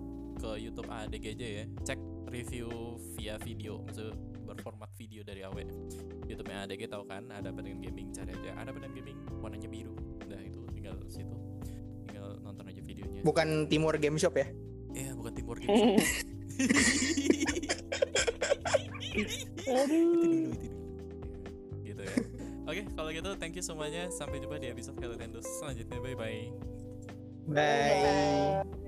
ke YouTube ADGJ ya, cek review via video, maksudnya berformat video dari AW. YouTube-nya ADG tahu kan, ada Badan Gaming, cari aja ada Badan Gaming warnanya biru. Nah itu tinggal situ, tinggal nonton aja videonya. Bukan Timur Game Shop ya? Iya, bukan Timur Game Shop. Itu dulu. Gitu ya. Oke, kalau gitu thank you semuanya. Sampai jumpa di episode Nintendo selanjutnya. Bye-bye. Bye.